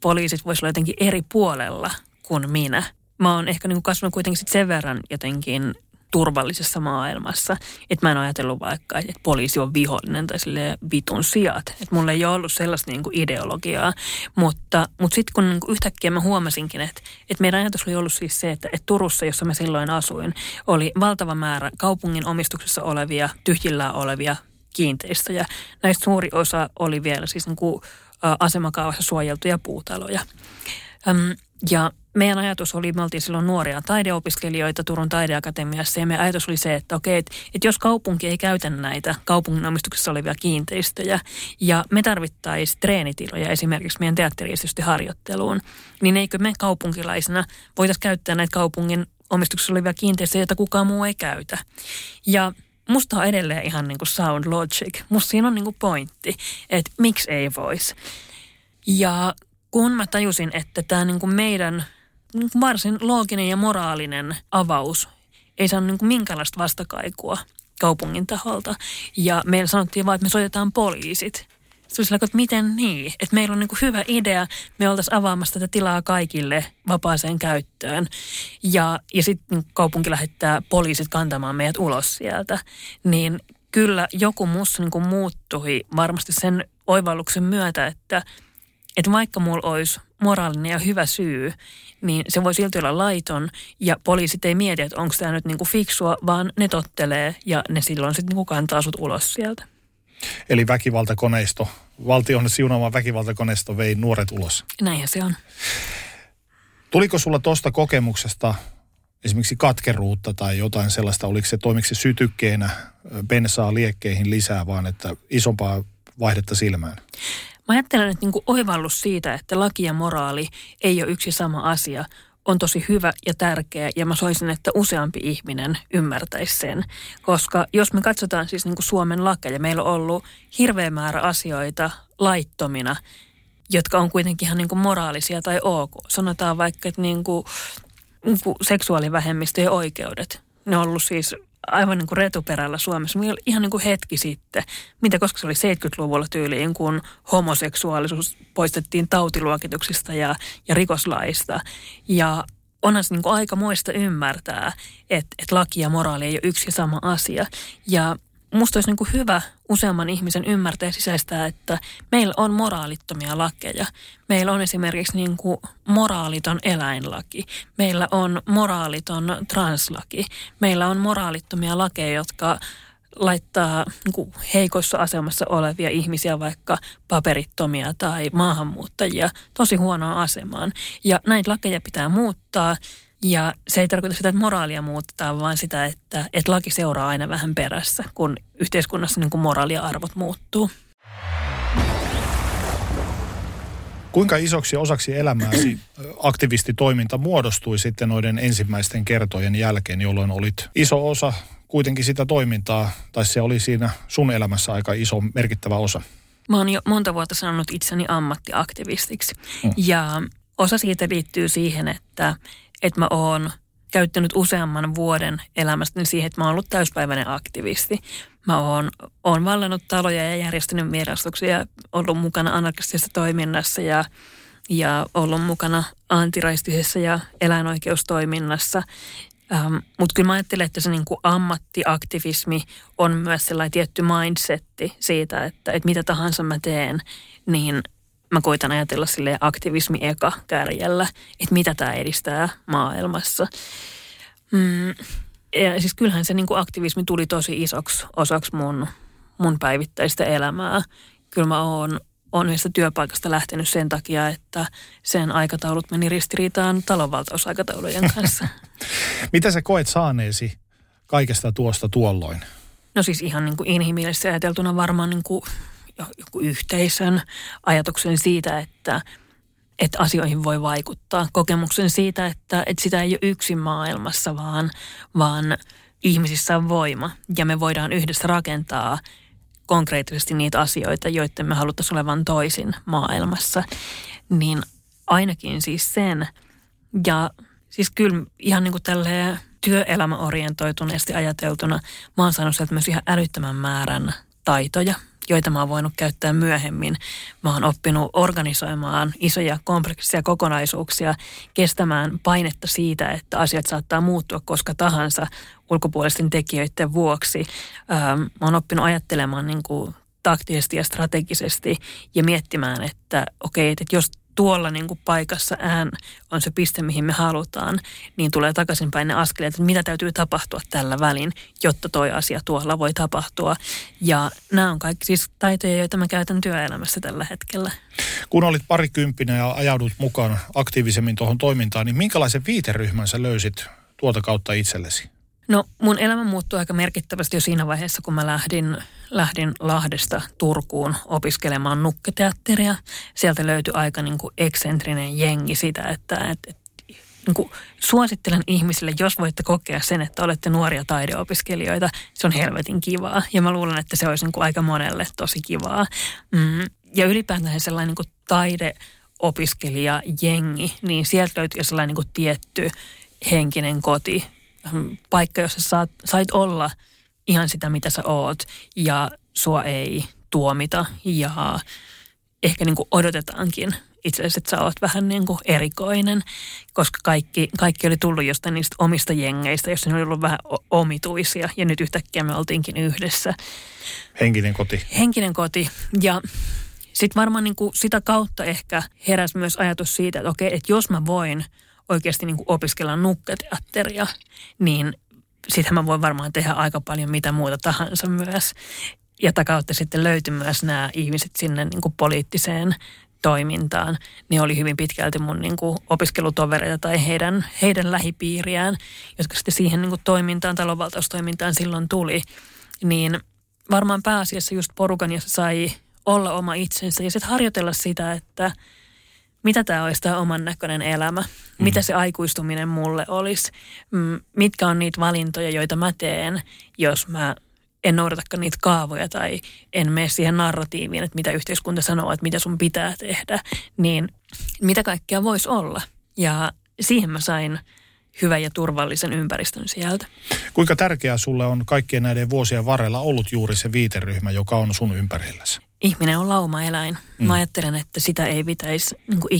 poliisit voisivat olla jotenkin eri puolella kuin minä. Mä oon ehkä niin kasvanut kuitenkin sit sen verran jotenkin turvallisessa maailmassa, että mä en ajatellut vaikka, että poliisi on vihollinen tai silleen vitun sijat. Että mulla ei ole ollut sellaista niin kuin ideologiaa, mutta sitten kun niin kuin yhtäkkiä mä huomasinkin, että meidän ajatus oli ollut siis se, että Turussa, jossa mä silloin asuin, oli valtava määrä kaupungin omistuksessa olevia, tyhjillään olevia kiinteistöjä. Näistä suuri osa oli vielä siis niin kuin asemakaavassa suojeltuja puutaloja. Ja meidän ajatus oli, me oltiin silloin nuoria taideopiskelijoita Turun taideakatemiassa ja meidän ajatus oli se, että okei, että jos kaupunki ei käytä näitä kaupungin omistuksessa olevia kiinteistöjä ja me tarvittaisiin treenitiloja esimerkiksi meidän teatteriesitysten harjoitteluun, niin eikö me kaupunkilaisina voitaisiin käyttää näitä kaupungin omistuksessa olevia kiinteistöjä, joita kukaan muu ei käytä. Ja musta on edelleen ihan niin kuin sound logic. Musta siinä on niin kuin pointti, että miksi ei voisi. Ja kun mä tajusin, että tämä niin kuin meidän varsin looginen ja moraalinen avaus ei saanut niin kuin minkäänlaista vastakaikua kaupungin taholta. Ja meillä sanottiin vaan, että me soitetaan poliisit. Se oli sillä, että miten niin? Että meillä on niin kuin hyvä idea, me oltaisiin avaamassa tätä tilaa kaikille vapaaseen käyttöön. Ja sitten kaupunki lähettää poliisit kantamaan meidät ulos sieltä. Niin kyllä joku musta niin kuin muuttui varmasti sen oivalluksen myötä, että vaikka mulla olisi moraalinen ja hyvä syy, niin se voi silti olla laiton ja poliisit ei mieti, että onko tämä nyt niinku fiksua, vaan ne tottelee ja ne silloin sitten niinku kantaa sut ulos sieltä. Eli väkivaltakoneisto, valtion siunaama väkivaltakoneisto vei nuoret ulos. Näinhän se on. Tuliko sulla tuosta kokemuksesta esimerkiksi katkeruutta tai jotain sellaista, oliko se toimiksi sytykkeenä bensaa liekkeihin lisää, vaan että isompaa vaihdetta silmään? Mä ajattelen, että niin kuin oivallus siitä, että laki ja moraali ei ole yksi sama asia, on tosi hyvä ja tärkeä ja mä soisin, että useampi ihminen ymmärtäisi sen. Koska jos me katsotaan siis niin kuin Suomen lakeja, meillä on ollut hirveä määrä asioita laittomina, jotka on kuitenkin ihan niin kuin moraalisia tai ok. Sanotaan vaikka, että niin kuin seksuaalivähemmistöjen oikeudet, ne on ollut siis aivan niin kuin retuperällä Suomessa. Meillä oli ihan niin kuin hetki sitten, koska se oli 70-luvulla tyyliin, kun homoseksuaalisuus poistettiin tautiluokituksista ja rikoslaista. Ja onhan se niin kuin aikamoista ymmärtää, että laki ja moraali ei ole yksi ja sama asia. Ja musta olisi niin kuin hyvä useamman ihmisen ymmärtää ja sisäistää, että meillä on moraalittomia lakeja. Meillä on esimerkiksi niin kuin moraaliton eläinlaki. Meillä on moraaliton translaki. Meillä on moraalittomia lakeja, jotka laittaa niin kuin heikossa asemassa olevia ihmisiä, vaikka paperittomia tai maahanmuuttajia, tosi huonoon asemaan. Ja näitä lakeja pitää muuttaa. Ja se ei tarkoita sitä, että moraalia muuttaa, vaan sitä, että laki seuraa aina vähän perässä, kun yhteiskunnassa niin kuin moraali ja arvot muuttuu. Kuinka isoksi osaksi elämääsi aktivistitoiminta muodostui sitten noiden ensimmäisten kertojen jälkeen, jolloin olit iso osa kuitenkin sitä toimintaa, tai se oli siinä sun elämässä aika iso merkittävä osa? Mä oon jo monta vuotta sanonut itseni ammattiaktivistiksi. Ja osa siitä liittyy siihen, että mä oon käyttänyt useamman vuoden elämästäni siihen, että mä oon ollut täyspäiväinen aktivisti. Mä oon vallannut taloja ja järjestänyt mielenosoituksia, ollut mukana anarkistisessa toiminnassa ja ollut mukana antiraistisessa ja eläinoikeustoiminnassa. Mutta kyllä mä ajattelen, että se niinku ammattiaktivismi on myös sellainen tietty mindsetti siitä, että mitä tahansa mä teen, niin mä koitan ajatella silleen aktivismi eka kärjellä, että mitä tämä edistää maailmassa. Ja siis kyllähän se niin kuin aktivismi tuli tosi isoksi osaksi mun päivittäistä elämää. Kyllä mä oon yhdestä työpaikasta lähtenyt sen takia, että sen aikataulut meni ristiriitaan talonvaltausaikataulujen kanssa. Mitä sä koet saaneesi kaikesta tuosta tuolloin? No siis ihan niin kuin inhimillisesti ajateltuna varmaan niin kuin joku yhteisön ajatuksen siitä, että asioihin voi vaikuttaa. Kokemuksen siitä, että sitä ei ole yksin maailmassa, vaan ihmisissä on voima. Ja me voidaan yhdessä rakentaa konkreettisesti niitä asioita, joiden me haluttaisiin olevan toisin maailmassa. Niin ainakin siis sen. Ja siis kyllä ihan niin kuin tälleen työelämäorientoituneesti ajateltuna mä oon saanut sieltä myös ihan älyttömän määrän taitoja, joita mä oon voinut käyttää myöhemmin. Mä oon oppinut organisoimaan isoja kompleksisia kokonaisuuksia, kestämään painetta siitä, että asiat saattaa muuttua koska tahansa ulkopuolisten tekijöiden vuoksi. Mä oon oppinut ajattelemaan niin kuin taktisesti ja strategisesti ja miettimään, että okei, että jos tuolla niin kuin paikassa on se piste, mihin me halutaan, niin tulee takaisinpäin ne askeleet, että mitä täytyy tapahtua tällä välin, jotta toi asia tuolla voi tapahtua. Ja nämä on kaikki siis taitoja, joita mä käytän työelämässä tällä hetkellä. Kun olit parikymppinen ja ajaudut mukaan aktiivisemmin tuohon toimintaan, niin minkälaisen viiteryhmän sä löysit tuota kautta itsellesi? No mun elämä muuttui aika merkittävästi jo siinä vaiheessa, kun mä lähdin Lahdesta Turkuun opiskelemaan nukketeatteria. Sieltä löytyi aika niin kuin eksentrinen jengi sitä, että niin kuin suosittelen ihmisille, jos voitte kokea sen, että olette nuoria taideopiskelijoita, se on helvetin kivaa. Ja mä luulen, että se olisi niin kuin aika monelle tosi kivaa. Ja ylipäätään sellainen niin kuin taideopiskelijajengi, niin sieltä löytyi sellainen niin kuin tietty henkinen koti, paikka, jossa sait olla ihan sitä, mitä sä oot, ja sua ei tuomita, ja ehkä niin kuin odotetaankin itse asiassa, että sä oot vähän niin kuin erikoinen, koska kaikki oli tullut jostain niistä omista jengeistä, jossa ne oli ollut vähän omituisia, ja nyt yhtäkkiä me oltiinkin yhdessä. Henkinen koti. Henkinen koti, ja sitten varmaan niin kuin sitä kautta ehkä heräsi myös ajatus siitä, että okei, että jos mä voin oikeasti niin kuin opiskella nukketeatteria, niin sitähän mä voin varmaan tehdä aika paljon mitä muuta tahansa myös. Ja takautta sitten löytyi myös nämä ihmiset sinne niin kuin poliittiseen toimintaan. Ne oli hyvin pitkälti mun niin kuin opiskelutovereita tai heidän lähipiiriään, jotka sitten siihen niin kuin toimintaan, talonvaltaustoimintaan silloin tuli. Niin varmaan pääasiassa just porukan, jossa sai olla oma itsensä ja sitten harjoitella sitä, että mitä tämä olisi tämä oman näköinen elämä? Mitä se aikuistuminen mulle olisi? Mitkä on niitä valintoja, joita mä teen, jos mä en noudatakaan niitä kaavoja tai en mene siihen narratiiviin, että mitä yhteiskunta sanoo, että mitä sun pitää tehdä, niin mitä kaikkea voisi olla? Ja siihen mä sain hyvän ja turvallisen ympäristön sieltä. Kuinka tärkeää sulle on kaikkien näiden vuosien varrella ollut juuri se viiteryhmä, joka on sun ympärilläsi? Ihminen on laumaeläin. Mä ajattelen, että sitä ei pitäisi niin kuin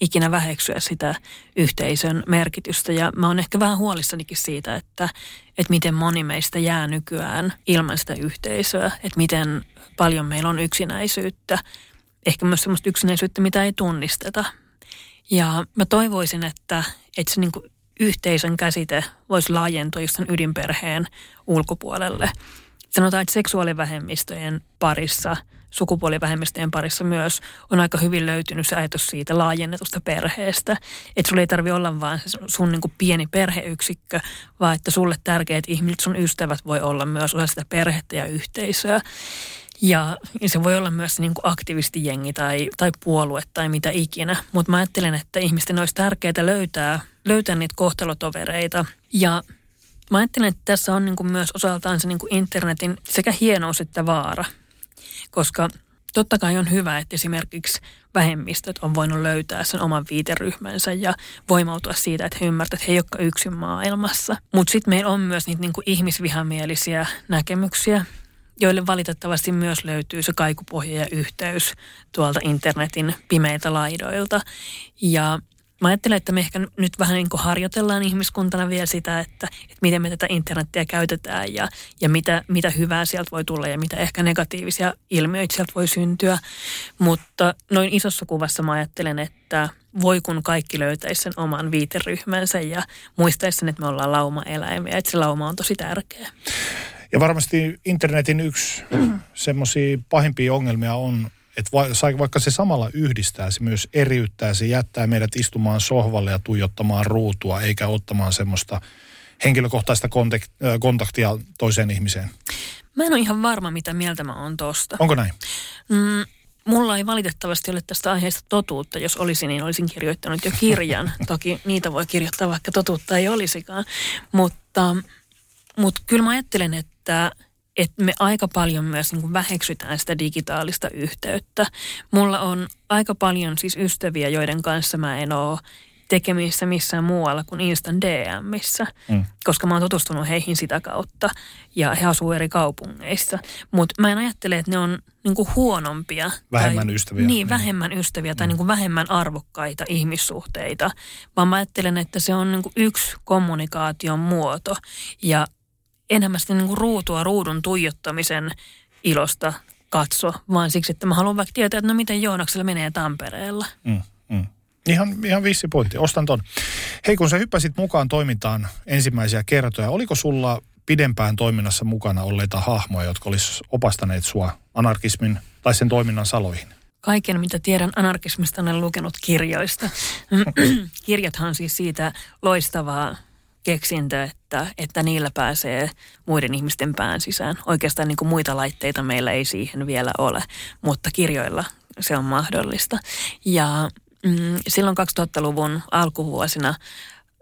ikinä väheksyä sitä yhteisön merkitystä. Ja mä oon ehkä vähän huolissanikin siitä, että miten moni meistä jää nykyään ilman sitä yhteisöä. Että miten paljon meillä on yksinäisyyttä. Ehkä myös sellaista yksinäisyyttä, mitä ei tunnisteta. Ja mä toivoisin, että se niin kuin yhteisön käsite voisi laajentua just sen ydinperheen ulkopuolelle. Sanotaan, että seksuaalivähemmistöjen parissa, sukupuolivähemmistöjen parissa myös on aika hyvin löytynyt se ajatus siitä laajennetusta perheestä. Että sulla ei tarvitse olla vaan sun niin kuin pieni perheyksikkö, vaan että sulle tärkeät ihmiset, sun ystävät voi olla myös osa sitä perhettä ja yhteisöä. Ja se voi olla myös niin kuin aktivistijengi tai puolue tai mitä ikinä. Mutta mä ajattelen, että ihmisten olisi tärkeää löytää niitä kohtalotovereita. Ja mä ajattelen, että tässä on niin kuin myös osaltaan se niin kuin internetin sekä hienous että vaara. Koska totta kai on hyvä, että esimerkiksi vähemmistöt on voinut löytää sen oman viiteryhmänsä ja voimautua siitä, että he ymmärtävät, että he ei olekaan yksin maailmassa. Mutta sitten meillä on myös niitä niin kuin ihmisvihamielisiä näkemyksiä, joille valitettavasti myös löytyy se kaikupohja ja yhteys tuolta internetin pimeiltä laidoilta. Ja mä ajattelen, että me ehkä nyt vähän niin kuin harjoitellaan ihmiskuntana vielä sitä, että miten me tätä internettiä käytetään ja mitä hyvää sieltä voi tulla ja mitä ehkä negatiivisia ilmiöitä sieltä voi syntyä. Mutta noin isossa kuvassa mä ajattelen, että voi kun kaikki löytäisi sen oman viiteryhmänsä ja muistaisi sen, että me ollaan laumaeläimiä, että se lauma on tosi tärkeä. Ja varmasti internetin yksi semmoisia pahimpia ongelmia on, että vaikka se samalla yhdistää, se myös eriyttää, se jättää meidät istumaan sohvalle ja tuijottamaan ruutua, eikä ottamaan semmoista henkilökohtaista kontaktia toiseen ihmiseen. Mä en ole ihan varma, mitä mieltä mä oon tosta. Onko näin? Mulla ei valitettavasti ole tästä aiheesta totuutta. Jos olisi, niin olisin kirjoittanut jo kirjan. Toki niitä voi kirjoittaa, vaikka totuutta ei olisikaan. Mutta kyllä mä ajattelen, että me aika paljon myös niin kuin väheksytään sitä digitaalista yhteyttä. Mulla on aika paljon siis ystäviä, joiden kanssa mä en ole tekemissä missään muualla kuin Instan DMissä, koska mä oon tutustunut heihin sitä kautta ja he asuu eri kaupungeissa. Mutta mä en ajattele, että ne on niin kuin huonompia. Vähemmän tai, ystäviä. Niin, vähemmän ystäviä tai niin kuin vähemmän arvokkaita ihmissuhteita, vaan mä ajattelen, että se on niin kuin yksi kommunikaation muoto ja enemmän sitä niin kuin ruudun tuijottamisen ilosta katso, vaan siksi, että mä haluan vaikka tietää, että no miten Joonaksella menee Tampereella. Ihan vissi pointti. Ostan ton. Hei, kun sä hyppäsit mukaan toimintaan ensimmäisiä kertoja, oliko sulla pidempään toiminnassa mukana olleita hahmoja, jotka olisi opastaneet sua anarkismin tai sen toiminnan saloihin? Kaiken, mitä tiedän anarkismista, olen lukenut kirjoista. Kirjathan siis siitä loistavaa keksintö, että niillä pääsee muiden ihmisten pään sisään. Oikeastaan niin kuin muita laitteita meillä ei siihen vielä ole, mutta kirjoilla se on mahdollista. Ja silloin 2000-luvun alkuvuosina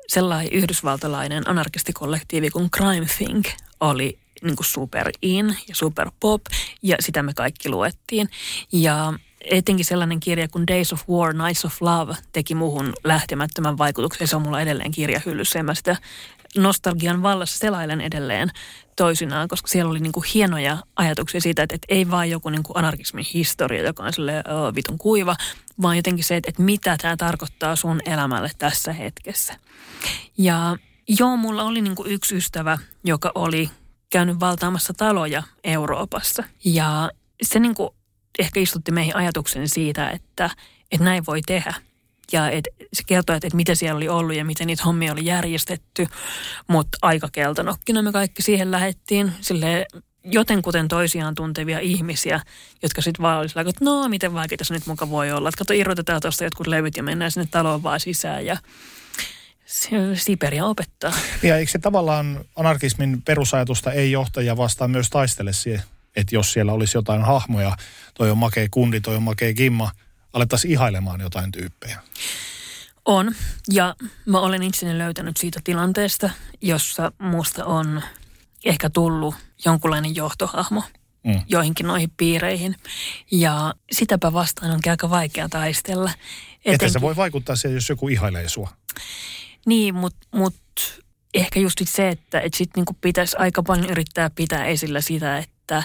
sellainen yhdysvaltalainen anarkistikollektiivi kuin Crime Think oli niin kuin super in ja super pop, ja sitä me kaikki luettiin. Ja etenkin sellainen kirja kuin Days of War, Nights of Love teki muhun lähtemättömän vaikutuksen. Se on mulla edelleen kirjahyllyssä ja mä sitä nostalgian vallassa selailen edelleen toisinaan, koska siellä oli niinku hienoja ajatuksia siitä, että ei vaan joku niinku anarkismin historia, joka on silleen vitun kuiva, vaan jotenkin se, että mitä tämä tarkoittaa sun elämälle tässä hetkessä. Ja joo, mulla oli niinku yksi ystävä, joka oli käynyt valtaamassa taloja Euroopassa ja se niinku ehkä istutti meihin ajatuksen siitä, että näin voi tehdä. Ja se kertoi, että mitä siellä oli ollut ja miten niitä hommia oli järjestetty. Mutta aika keltanokkina me kaikki siihen lähettiin. Silleen jotenkuten toisiaan tuntevia ihmisiä, jotka sitten vaan olisivat, että no miten vaikea tässä nyt muka voi olla. Että kato, irrotetaan tuosta jotkut levyt ja mennään sinne taloon vaan sisään ja Siberia opettaa. Ja eikö se tavallaan anarkismin perusajatusta ei johtaja vastaan myös taistele siihen? Että jos siellä olisi jotain hahmoja, toi on makea kundi, toi on makea gimma, alettaisiin ihailemaan jotain tyyppejä. On, ja mä olen itseni löytänyt siitä tilanteesta, jossa musta on ehkä tullut jonkunlainen johtohahmo joihinkin noihin piireihin. Ja sitäpä vastaan onkin aika vaikea taistella. Että se voi vaikuttaa siihen, jos joku ihailee sua. Niin, mut ehkä just se, että et sit niinku pitäisi aika paljon yrittää pitää esillä sitä, että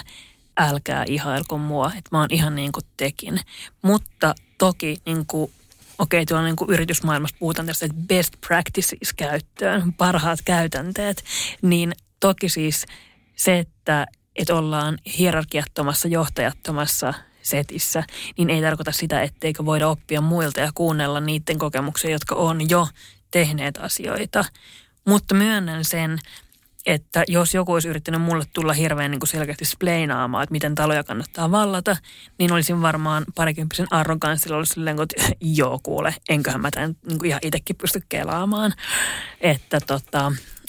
älkää ihailko mua, että mä oon ihan niin kuin tekin. Mutta toki niinku okei, tuolla niin kuin yritysmaailmassa puhutaan tästä, että best practices käyttöön, parhaat käytänteet, niin toki siis se, että ollaan hierarkiattomassa, johtajattomassa setissä, niin ei tarkoita sitä, etteikö voida oppia muilta ja kuunnella niiden kokemuksia, jotka on jo tehneet asioita. Mutta myönnän sen, että jos joku olisi yrittänyt mulle tulla hirveän niin kuin selkeästi spleinaamaan, että miten taloja kannattaa vallata, niin olisin varmaan parikymppisen arroganssilla ollut silleen, että joo kuule, enköhän mä tämän niin kuin ihan itsekin pysty kelaamaan. Että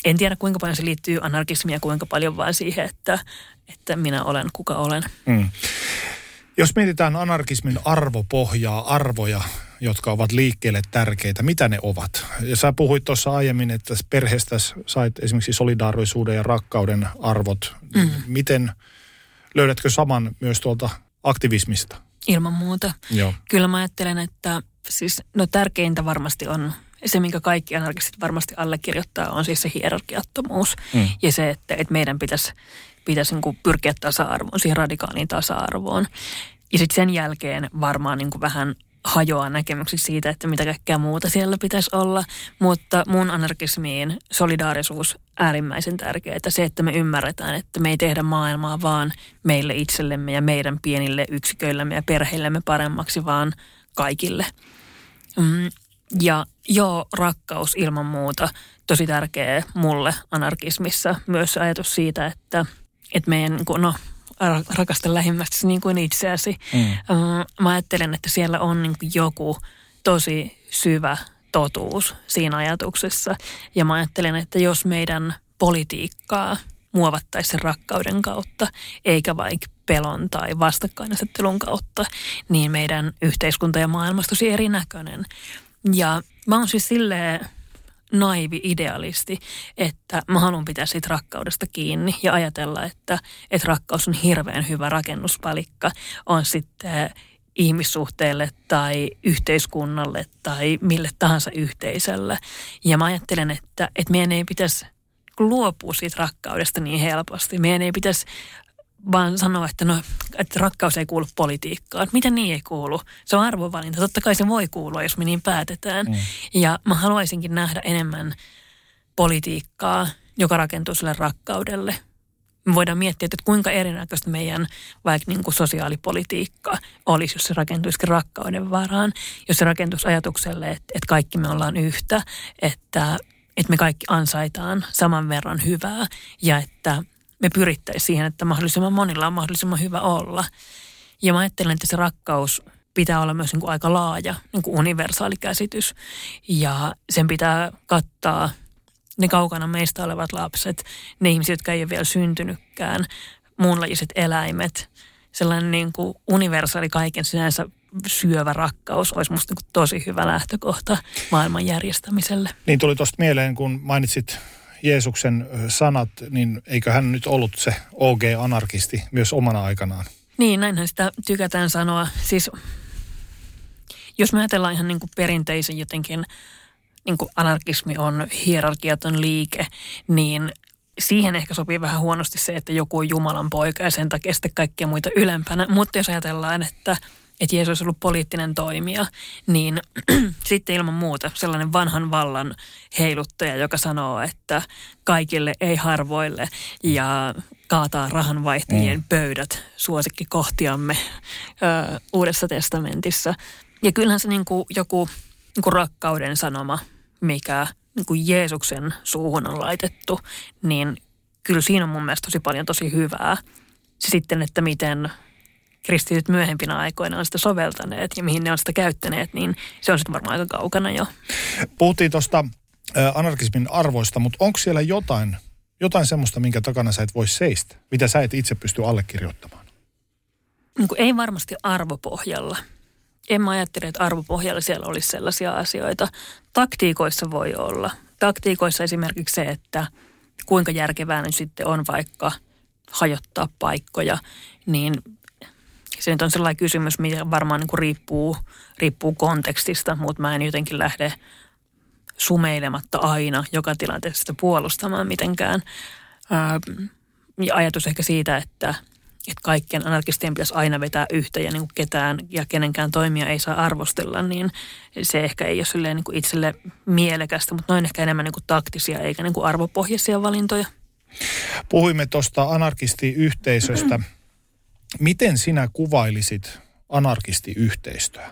en tiedä kuinka paljon se liittyy anarkismiin ja kuinka paljon vaan siihen, että minä olen kuka olen. Mm. Jos mietitään anarkismin arvopohjaa, arvoja, jotka ovat liikkeelle tärkeitä, mitä ne ovat? Ja sä puhuit tuossa aiemmin, että perheestä sait esimerkiksi solidaarisuuden ja rakkauden arvot. Mm. Miten löydätkö saman myös tuolta aktivismista? Ilman muuta. Joo. Kyllä mä ajattelen, että siis, no tärkeintä varmasti on se, minkä kaikki anarkistit varmasti allekirjoittaa, on siis se hierarkiattomuus ja se, että meidän pitäisi niin kuin pyrkiä tasa-arvoon, siihen radikaaliin tasa-arvoon. Ja sitten sen jälkeen varmaan niin kuin vähän hajoaa näkemyksiä siitä, että mitä kaikkea muuta siellä pitäisi olla. Mutta mun anarkismiin solidaarisuus äärimmäisen tärkeää. Se, että me ymmärretään, että me ei tehdä maailmaa vaan meille itsellemme ja meidän pienille yksiköillemme ja perheillemme paremmaksi, vaan kaikille. Ja joo, rakkaus ilman muuta. Tosi tärkeä mulle anarkismissa myös ajatus siitä, että meidän rakasta lähimmästi niin kuin itseäsi. Mä ajattelen, että siellä on niin kuin joku tosi syvä totuus siinä ajatuksessa. Ja mä ajattelen, että jos meidän politiikkaa muovattaisiin rakkauden kautta, eikä vaikka pelon tai vastakkainasettelun kautta, niin meidän yhteiskunta ja maailma on tosi erinäköinen. Ja mä oon siis silleen naivi idealisti, että mä haluan pitää siitä rakkaudesta kiinni ja ajatella, että rakkaus on hirveän hyvä rakennuspalikka, on sitten ihmissuhteelle tai yhteiskunnalle tai mille tahansa yhteisölle. Ja mä ajattelen, että meidän ei pitäisi luopua siitä rakkaudesta niin helposti. Meidän ei pitäisi vaan sanoa, että rakkaus ei kuulu politiikkaan. Miten niin ei kuulu? Se on arvovalinta. Totta kai se voi kuulua, jos me niin päätetään. Mm. Ja mä haluaisinkin nähdä enemmän politiikkaa, joka rakentuu sille rakkaudelle. Me voidaan miettiä, että kuinka erinäköistä meidän vaikka niin kuin sosiaalipolitiikka olisi, jos se rakentuisikin rakkauden varaan. Jos se rakentuisi ajatukselle, että kaikki me ollaan yhtä, että me kaikki ansaitaan saman verran hyvää ja että me pyrittäisiin siihen, että mahdollisimman monilla on mahdollisimman hyvä olla. Ja mä ajattelen, että se rakkaus pitää olla myös niin kuin aika laaja, niin kuin universaali käsitys. Ja sen pitää kattaa ne kaukana meistä olevat lapset, ne ihmiset, jotka ei ole vielä syntynytkään, muunlajiset eläimet. Sellainen niin kuin universaali kaiken sinänsä syövä rakkaus olisi musta niin kuin tosi hyvä lähtökohta maailman järjestämiselle. Niin tuli tuosta mieleen, kun mainitsit Jeesuksen sanat, niin eikö hän nyt ollut se OG-anarkisti myös omana aikanaan? Niin, näinhän sitä tykätään sanoa. Siis, jos me ajatellaan ihan niin kuin perinteisen jotenkin, niin kuin anarkismi on hierarkiaton liike, niin siihen ehkä sopii vähän huonosti se, että joku on Jumalan poika ja sen takia sitten kaikkia muita ylempänä. Mutta jos ajatellaan, että Jeesus on ollut poliittinen toimija, niin sitten ilman muuta sellainen vanhan vallan heiluttaja, joka sanoo, että kaikille ei harvoille ja kaataa rahanvaihtajien pöydät suosikkikohtiamme Uudessa testamentissa. Ja kyllähän se niin kuin joku niin kuin rakkauden sanoma, mikä niin kuin Jeesuksen suuhun on laitettu, niin kyllä siinä on mun mielestä tosi paljon tosi hyvää. Sitten, että miten kristityt myöhempinä aikoina on sitä soveltaneet ja mihin ne on sitä käyttäneet, niin se on sitten varmaan aika kaukana jo. Puhuttiin tuosta anarkismin arvoista, mutta onko siellä jotain semmoista, minkä takana sä et voi seistä, mitä sä et itse pysty allekirjoittamaan? Ei varmasti arvopohjalla. En mä ajattele, että arvopohjalla siellä olisi sellaisia asioita. Taktiikoissa voi olla. Taktiikoissa esimerkiksi se, että kuinka järkevää nyt sitten on vaikka hajottaa paikkoja, niin se nyt on sellainen kysymys, mikä varmaan niin kuin riippuu kontekstista, mutta mä en jotenkin lähde sumeilematta aina joka tilanteessa sitä puolustamaan mitenkään. Ja ajatus ehkä siitä, että kaikkien anarkistien pitäisi aina vetää yhtä ja niin kuin ketään ja kenenkään toimia ei saa arvostella, niin se ehkä ei ole niin kuin itselle mielekästä, mutta ne on ehkä enemmän niin kuin taktisia eikä niin kuin arvopohjaisia valintoja. Puhuimme tuosta anarkistiyhteisöstä. Miten sinä kuvailisit anarkistiyhteisöä?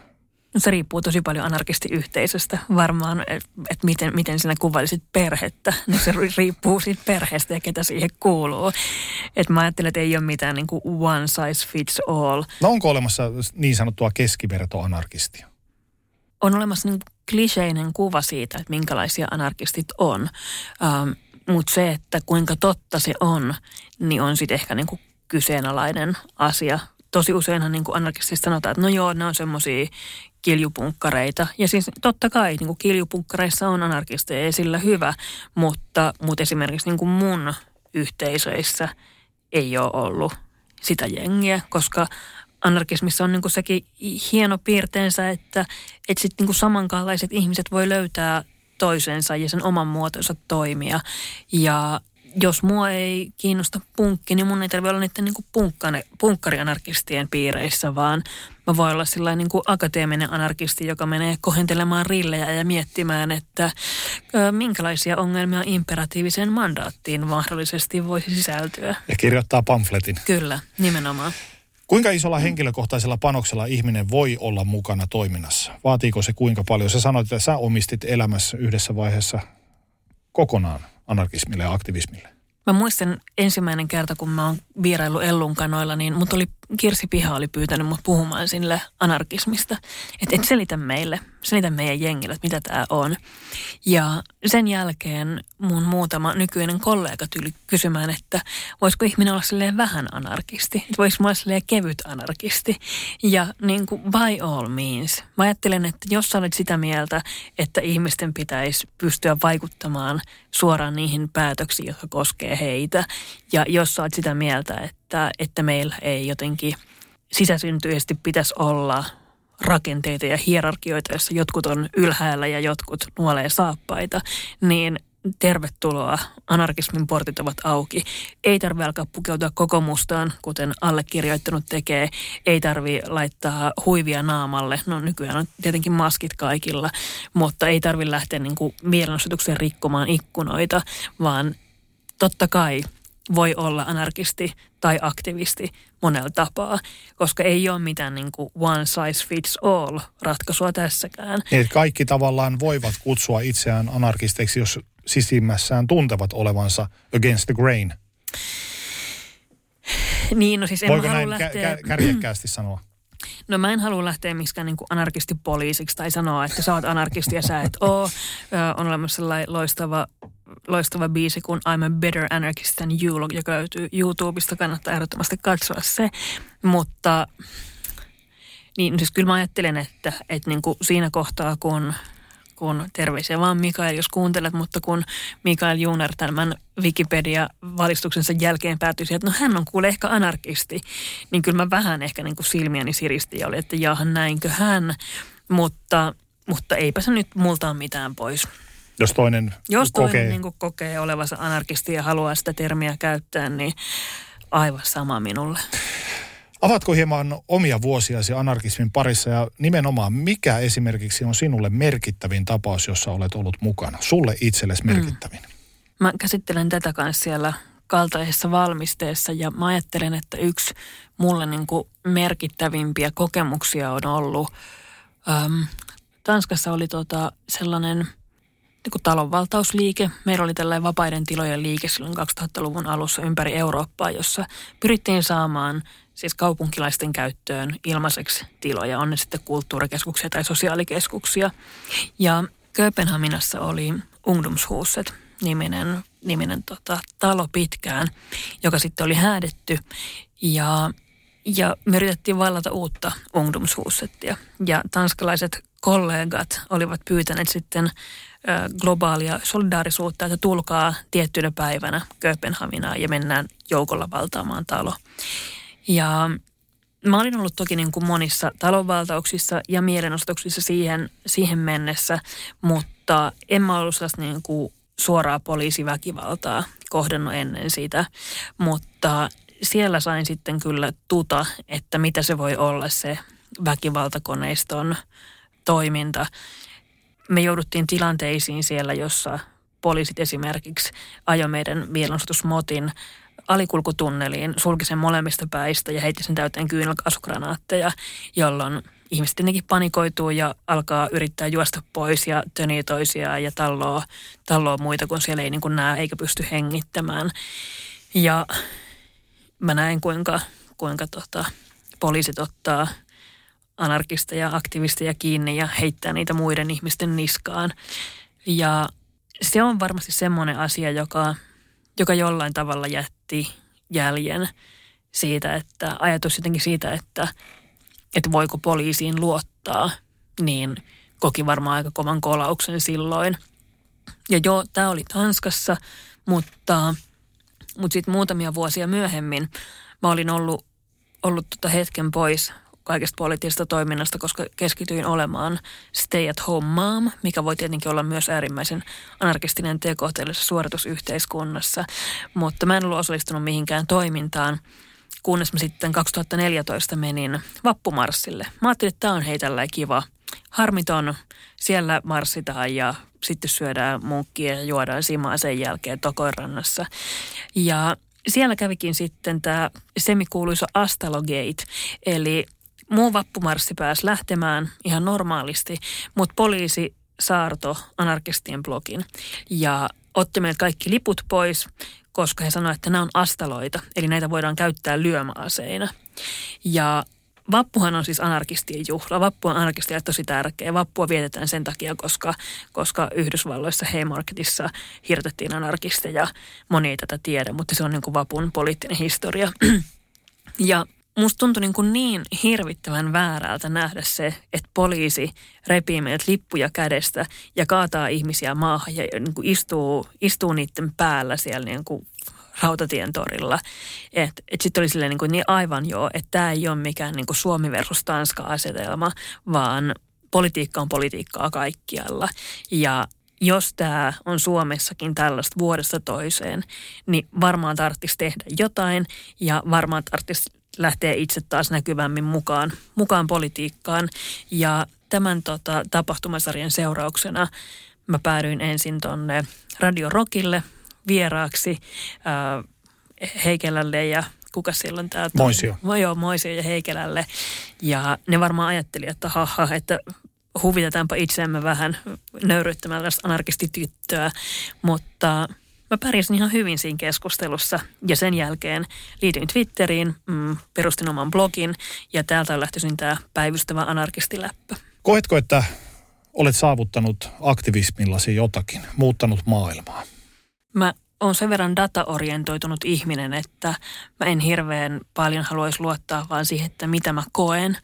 No se riippuu tosi paljon anarkistiyhteisöstä varmaan, että miten sinä kuvailisit perhettä. No se riippuu siitä perheestä ja ketä siihen kuuluu. Et mä ajattelen, että ei ole mitään niin kuin one size fits all. No onko olemassa niin sanottua keskivertoanarkistia? On olemassa niin kliseinen kuva siitä, että minkälaisia anarkistit on. Mutta se, että kuinka totta se on, niin on sitten ehkä niin kuin kyseenalainen asia. Tosi useinhan niin kuin anarkistista sanotaan, että no joo, ne on semmoisia kiljupunkkareita. Ja siis totta kai niin kuin kiljupunkkareissa on anarkisteja esillä hyvä, mutta esimerkiksi niin kuin mun yhteisöissä ei ole ollut sitä jengiä, koska anarkismissa on niin kuin sekin hieno piirteensä, että sit niin kuin samankaltaiset ihmiset voi löytää toisensa ja sen oman muotonsa toimia. Ja jos mua ei kiinnosta punkki, niin mun ei tarvitse olla niiden niin punkkarianarkistien piireissä, vaan mä voin olla sellainen niin kuin akateeminen anarkisti, joka menee kohentelemaan rillejä ja miettimään, että minkälaisia ongelmia imperatiiviseen mandaattiin mahdollisesti voisi sisältyä. Ja kirjoittaa pamfletin. Kyllä, nimenomaan. Kuinka isolla henkilökohtaisella panoksella ihminen voi olla mukana toiminnassa? Vaatiiko se kuinka paljon? Sä sanoit, että sä omistit elämässä yhdessä vaiheessa kokonaan anarkismille ja aktivismille. Mä muistan ensimmäinen kerta, kun mä oon vieraillut Ellun kanoilla, niin Kirsi Piha oli pyytänyt mut puhumaan sille anarkismista. Että selitä meidän jengille, että mitä tää on. Ja sen jälkeen mun muutama nykyinen kollega tuli kysymään, että voisiko ihminen olla silleen vähän anarkisti? Että voisiko mä olla silleen kevyt anarkisti? Ja niin kuin by all means. Mä ajattelen, että jos sä olet sitä mieltä, että ihmisten pitäisi pystyä vaikuttamaan suoraan niihin päätöksiin, jotka koskee heitä. Ja jos sä olet sitä mieltä, että meillä ei jotenkin sisäsyntyisesti pitäisi olla rakenteita ja hierarkioita, joissa jotkut on ylhäällä ja jotkut nuolee saappaita, niin tervetuloa. Anarkismin portit ovat auki. Ei tarvitse alkaa pukeutua kokoomustaan, kuten allekirjoittanut tekee. Ei tarvitse laittaa huivia naamalle. No nykyään on tietenkin maskit kaikilla, mutta ei tarvitse lähteä niin kuin mielenosoitukseen rikkomaan ikkunoita, vaan totta kai voi olla anarkisti tai aktivisti monella tapaa, koska ei ole mitään niin kuin one size fits all ratkaisua tässäkään. Niin, kaikki tavallaan voivat kutsua itseään anarkisteiksi, jos sisimmässään tuntevat olevansa against the grain. Niin, no siis en voiko näin lähteä kärjekkäästi sanoa? No mä en halua lähteä miksikään niin kuin anarkistipoliisiksi tai sanoa, että sä oot anarkisti ja sä et oo. On olemassa sellainen loistava biisi kuin I'm a better anarchist than you, joka löytyy YouTubesta. Kannattaa ehdottomasti katsoa se. Mutta niin, siis kyllä mä ajattelen, että niin kuin siinä kohtaa, kun terveisiä vaan Mikael, jos kuuntelet, mutta kun Mikael Jungner tämän Wikipedia-valistuksensa jälkeen päätyi siihen, että no hän on kuule ehkä anarkisti, niin kyllä mä vähän ehkä niin kuin silmiäni siristin ja oli, että jaahan näinkö hän, mutta eipä se nyt multa ole mitään pois. Jos toinen kokee. Niin kuin kokee olevansa anarkisti ja haluaa sitä termiä käyttää, niin aivan sama minulle. Avatko hieman omia vuosiasi anarkismin parissa ja nimenomaan mikä esimerkiksi on sinulle merkittävin tapaus, jossa olet ollut mukana? Sulle itsellesi merkittävin. Mä käsittelen tätä kanssa siellä kaltaisessa valmisteessa ja mä ajattelen, että yksi mulle niin kuin merkittävimpiä kokemuksia on ollut. Tanskassa oli sellainen talonvaltausliike. Meillä oli tällainen vapaiden tilojen liike silloin 2000-luvun alussa ympäri Eurooppaa, jossa pyrittiin saamaan siis kaupunkilaisten käyttöön ilmaiseksi tiloja. On ne sitten kulttuurikeskuksia tai sosiaalikeskuksia. Ja Kööpenhaminassa oli Ungdomshuset niminen talo pitkään, joka sitten oli häädetty. Ja me yritettiin vallata uutta Ungdomshusettia. Ja tanskalaiset kollegat olivat pyytäneet sitten globaalia solidaarisuutta, että tulkaa tiettynä päivänä Kööpenhaminaan ja mennään joukolla valtaamaan talo. Ja Mä olin ollut toki niin kuin monissa talonvaltauksissa ja mielenostoksissa siihen mennessä, mutta en mä ollut sellaista niin kuin suoraa poliisiväkivaltaa kohdannut ennen sitä, mutta siellä sain sitten kyllä tuta, että mitä se voi olla se väkivaltakoneiston toiminta. Me jouduttiin tilanteisiin siellä, jossa poliisit esimerkiksi ajoi meidän mielenosoitusmotin alikulkutunneliin, sulki sen molemmista päistä ja heitti sen täyteen kyynelkaasukranaatteja, jolloin ihmiset tietenkin panikoituu ja alkaa yrittää juosta pois ja tönii toisiaan ja talloo muita, kun siellä ei niin kuin näe eikä pysty hengittämään. Ja mä näen, kuinka poliisit ottaa anarkisteja ja aktivisteja kiinni ja heittää niitä muiden ihmisten niskaan. Ja se on varmasti semmoinen asia, joka jollain tavalla jätti jäljen siitä, että ajatus jotenkin siitä, että voiko poliisiin luottaa, niin koki varmaan aika kovan kolauksen silloin. Ja joo, tämä oli Tanskassa, mutta sitten muutamia vuosia myöhemmin mä olin ollut hetken pois kaikesta poliittisesta toiminnasta, koska keskityin olemaan stay at home mom, mikä voi tietenkin olla myös äärimmäisen anarkistinen teko tällaisessa suoritusyhteiskunnassa. Mutta mä en ollut osallistunut mihinkään toimintaan, kunnes mä sitten 2014 menin vappumarssille. Mä ajattelin, että tää on hei tällainen kiva, harmiton, siellä marssitaan ja sitten syödään munkkia ja juodaan simaa sen jälkeen Tokoirannassa. Ja siellä kävikin sitten tämä semikuuluisa Astalogate, eli muu vappumarssi pääsi lähtemään ihan normaalisti, mutta poliisi saarto anarkistien blogin ja otti meiltä kaikki liput pois, koska he sanoivat, että nämä on astaloita, eli näitä voidaan käyttää lyömäaseina. Ja vappuhan on siis anarkistien juhla. Vappu on anarkistille tosi tärkeä. Vappua vietetään sen takia, koska Yhdysvalloissa Heymarketissa hirtettiin anarkisteja. Moni ei tätä tiedä, mutta se on niin kuin vapun poliittinen historia. Ja musta tuntui niin hirvittävän väärältä nähdä se, että poliisi repii meidät lippuja kädestä ja kaataa ihmisiä maahan ja niin kuin istuu niiden päällä siellä niin kuin Rautatien torilla. Et sitten oli silleen niin aivan joo, että tämä ei ole mikään niin kuin Suomi versus Tanska-asetelma, vaan politiikka on politiikkaa kaikkialla. Ja jos tämä on Suomessakin tällaista vuodesta toiseen, niin varmaan tarvitsisi tehdä jotain ja varmaan tarvitsisi lähteä itse taas näkyvämmin mukaan politiikkaan. Ja tämän tapahtumasarjan seurauksena mä päädyin ensin tonne Radio Rockille vieraaksi Heikelälle ja kuka silloin tää? Moisio. Moisio ja Heikelälle. Ja ne varmaan ajatteli, että että huvitetaanpa itseämme vähän nöyryttämällä anarkistityttöä, mutta mä pärjäsin ihan hyvin siinä keskustelussa ja sen jälkeen liityin Twitteriin, perustin oman blogin ja täältä on lähtöisin tää päivystävä anarkistiläppä. Koetko, että olet saavuttanut aktivismillasi jotakin, muuttanut maailmaa? Mä oon sen verran dataorientoitunut ihminen, että mä en hirveän paljon haluaisi luottaa vaan siihen, että mitä mä koen.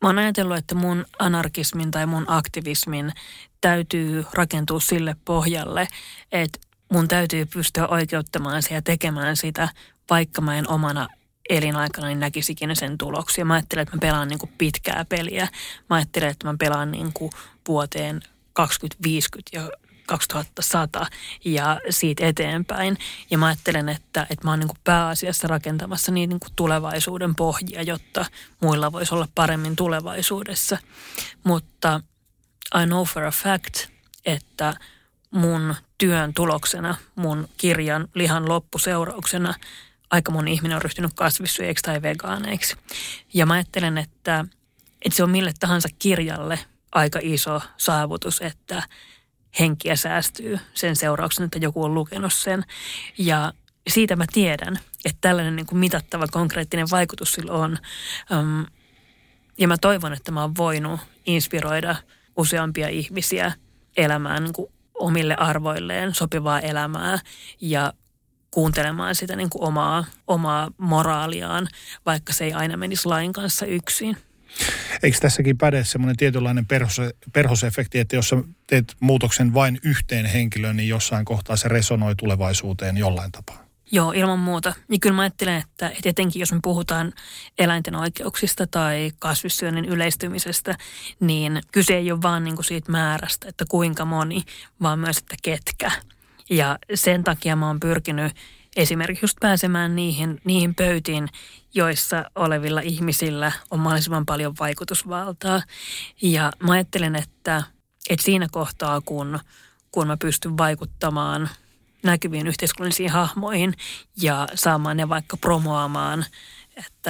Mä oon ajatellut, että mun anarkismin tai mun aktivismin täytyy rakentua sille pohjalle, että mun täytyy pystyä oikeuttamaan sitä ja tekemään sitä, vaikka mä en omana elinaikana näkisikin sen tuloksia. Mä ajattelen, että mä pelaan niin kuin pitkää peliä. Mä ajattelen, että mä pelaan niin kuin vuoteen 2050 ja 2100 ja siitä eteenpäin. Ja mä ajattelen, että mä oon niin kuin pääasiassa rakentamassa niitä niin kuin tulevaisuuden pohjia, jotta muilla voisi olla paremmin tulevaisuudessa. Mutta I know for a fact, että mun työn tuloksena, mun kirjan lihan loppuseurauksena aika moni ihminen on ryhtynyt kasvissyöjiksi tai vegaaneiksi. Ja mä ajattelen, että se on mille tahansa kirjalle aika iso saavutus, että henkiä säästyy sen seurauksena, että joku on lukenut sen. Ja siitä mä tiedän, että tällainen niin kuin mitattava konkreettinen vaikutus sillä on. Ja mä toivon, että mä oon voinut inspiroida useampia ihmisiä elämään niin kuin omille arvoilleen sopivaa elämää ja kuuntelemaan sitä niin kuin omaa moraaliaan, vaikka se ei aina menisi lain kanssa yksin. Eikö tässäkin päde semmoinen tietynlainen perhosefekti, että jos sä teet muutoksen vain yhteen henkilöön, niin jossain kohtaa se resonoi tulevaisuuteen jollain tapaa? Joo, ilman muuta. Ja kyllä mä ajattelen, että etenkin jos me puhutaan eläinten oikeuksista tai kasvissyönnin yleistymisestä, niin kyse ei ole vaan niinku siitä määrästä, että kuinka moni, vaan myös, että ketkä. Ja sen takia mä oon pyrkinyt esimerkiksi just pääsemään niihin pöytiin, joissa olevilla ihmisillä on mahdollisimman paljon vaikutusvaltaa. Ja mä ajattelen, että siinä kohtaa, kun mä pystyn vaikuttamaan näkyviin yhteiskunnallisiin hahmoihin ja saamaan ne vaikka promoamaan,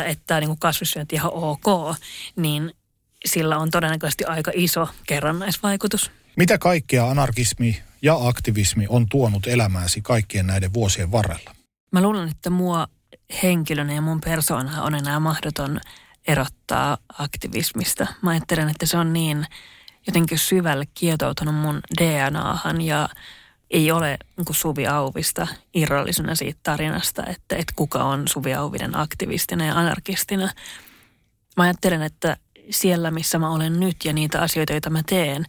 että niin kuin kasvissyönti ihan ok, niin sillä on todennäköisesti aika iso kerrannaisvaikutus. Mitä kaikkea anarkismi ja aktivismi on tuonut elämääsi kaikkien näiden vuosien varrella? Mä luulen, että mua henkilönä ja mun persoonaa on enää mahdoton erottaa aktivismista. Mä ajattelen, että se on niin jotenkin syvälle kietoutunut mun DNAhan ja ei ole niin kuin Suvi Auvista irrallisena siitä tarinasta, että kuka on Suvi Auvinen aktivistina ja anarkistina. Mä ajattelen, että siellä missä mä olen nyt ja niitä asioita, joita mä teen,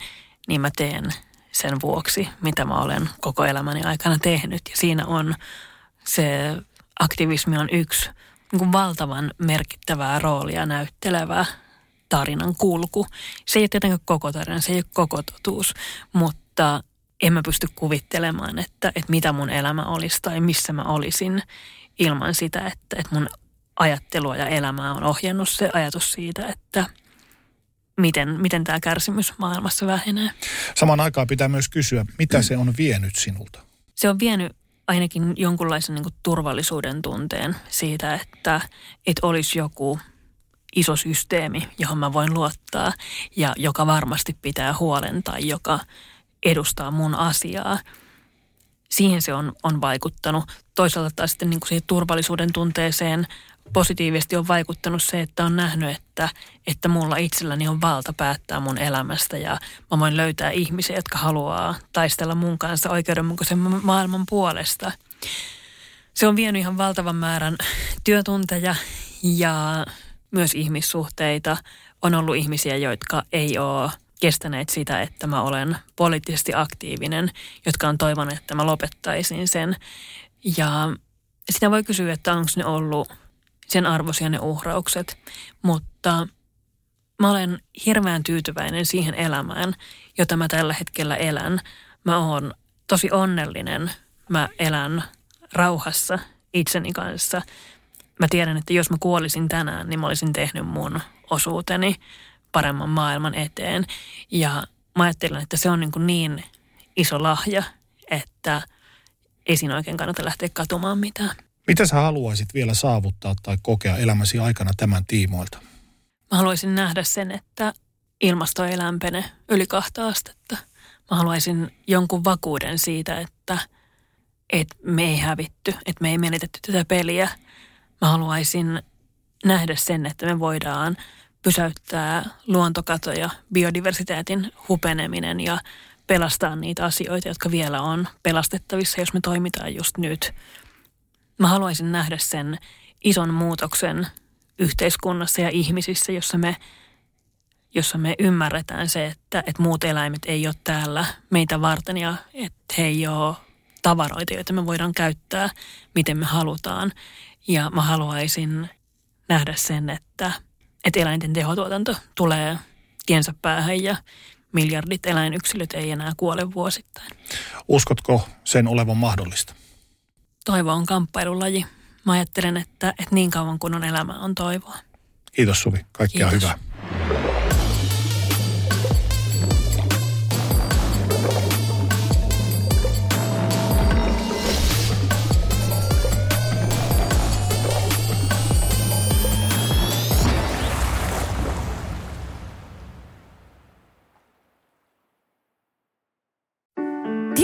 niin mä teen sen vuoksi, mitä mä olen koko elämäni aikana tehnyt. Ja siinä on se aktivismi on yksi niin kuin valtavan merkittävää roolia näyttelevä tarinan kulku. Se ei ole tietenkään koko tarina, se ei ole koko totuus, mutta en mä pysty kuvittelemaan, että mitä mun elämä olisi tai missä mä olisin ilman sitä, että mun ajattelua ja elämää on ohjannut se ajatus siitä, että miten tämä kärsimys maailmassa vähenee. Samaan aikaan pitää myös kysyä, mitä se on vienyt sinulta? Se on vienyt ainakin jonkunlaisen niin kuin turvallisuuden tunteen siitä, että olisi joku iso systeemi, johon mä voin luottaa ja joka varmasti pitää huolen tai joka edustaa mun asiaa. Siihen se on vaikuttanut. Toisaalta taas sitten niin kuin siihen turvallisuuden tunteeseen positiivisesti on vaikuttanut se, että on nähnyt, että mulla itselläni on valta päättää mun elämästä ja mä voin löytää ihmisiä, jotka haluaa taistella mun kanssa oikeudenmukaisen maailman puolesta. Se on vienyt ihan valtavan määrän työtunteja ja myös ihmissuhteita. On ollut ihmisiä, jotka ei ole kestäneet sitä, että mä olen poliittisesti aktiivinen, jotka on toivonut, että mä lopettaisin sen. Ja sitä voi kysyä, että onko ne ollut sen arvoisia ne uhraukset, mutta mä olen hirveän tyytyväinen siihen elämään, jota mä tällä hetkellä elän. Mä oon tosi onnellinen. Mä elän rauhassa itseni kanssa. Mä tiedän, että jos mä kuolisin tänään, niin mä olisin tehnyt mun osuuteni paremman maailman eteen. Ja mä ajattelen, että se on niin iso lahja, että ei siinä oikein kannata lähteä katumaan mitään. Mitä sä haluaisit vielä saavuttaa tai kokea elämäsi aikana tämän tiimoilta? Mä haluaisin nähdä sen, että ilmasto ei lämpene yli 2 astetta. Mä haluaisin jonkun vakuuden siitä, että me ei hävitty, että me ei menetetty tätä peliä. Mä haluaisin nähdä sen, että me voidaan pysäyttää luontokato ja biodiversiteetin hupeneminen ja pelastaa niitä asioita, jotka vielä on pelastettavissa, jos me toimitaan just nyt. Mä haluaisin nähdä sen ison muutoksen yhteiskunnassa ja ihmisissä, jossa me ymmärretään se, että muut eläimet ei ole täällä meitä varten ja että he ei ole tavaroita, joita me voidaan käyttää, miten me halutaan. Ja mä haluaisin nähdä sen, että eläinten tehotuotanto tulee tiensä päähän ja miljardit eläinyksilöt ei enää kuole vuosittain. Uskotko sen olevan mahdollista? Toivo on kamppailulaji. Mä ajattelen, että niin kauan kuin on elämää, on toivoa. Kiitos Suvi. Kaikkea hyvää.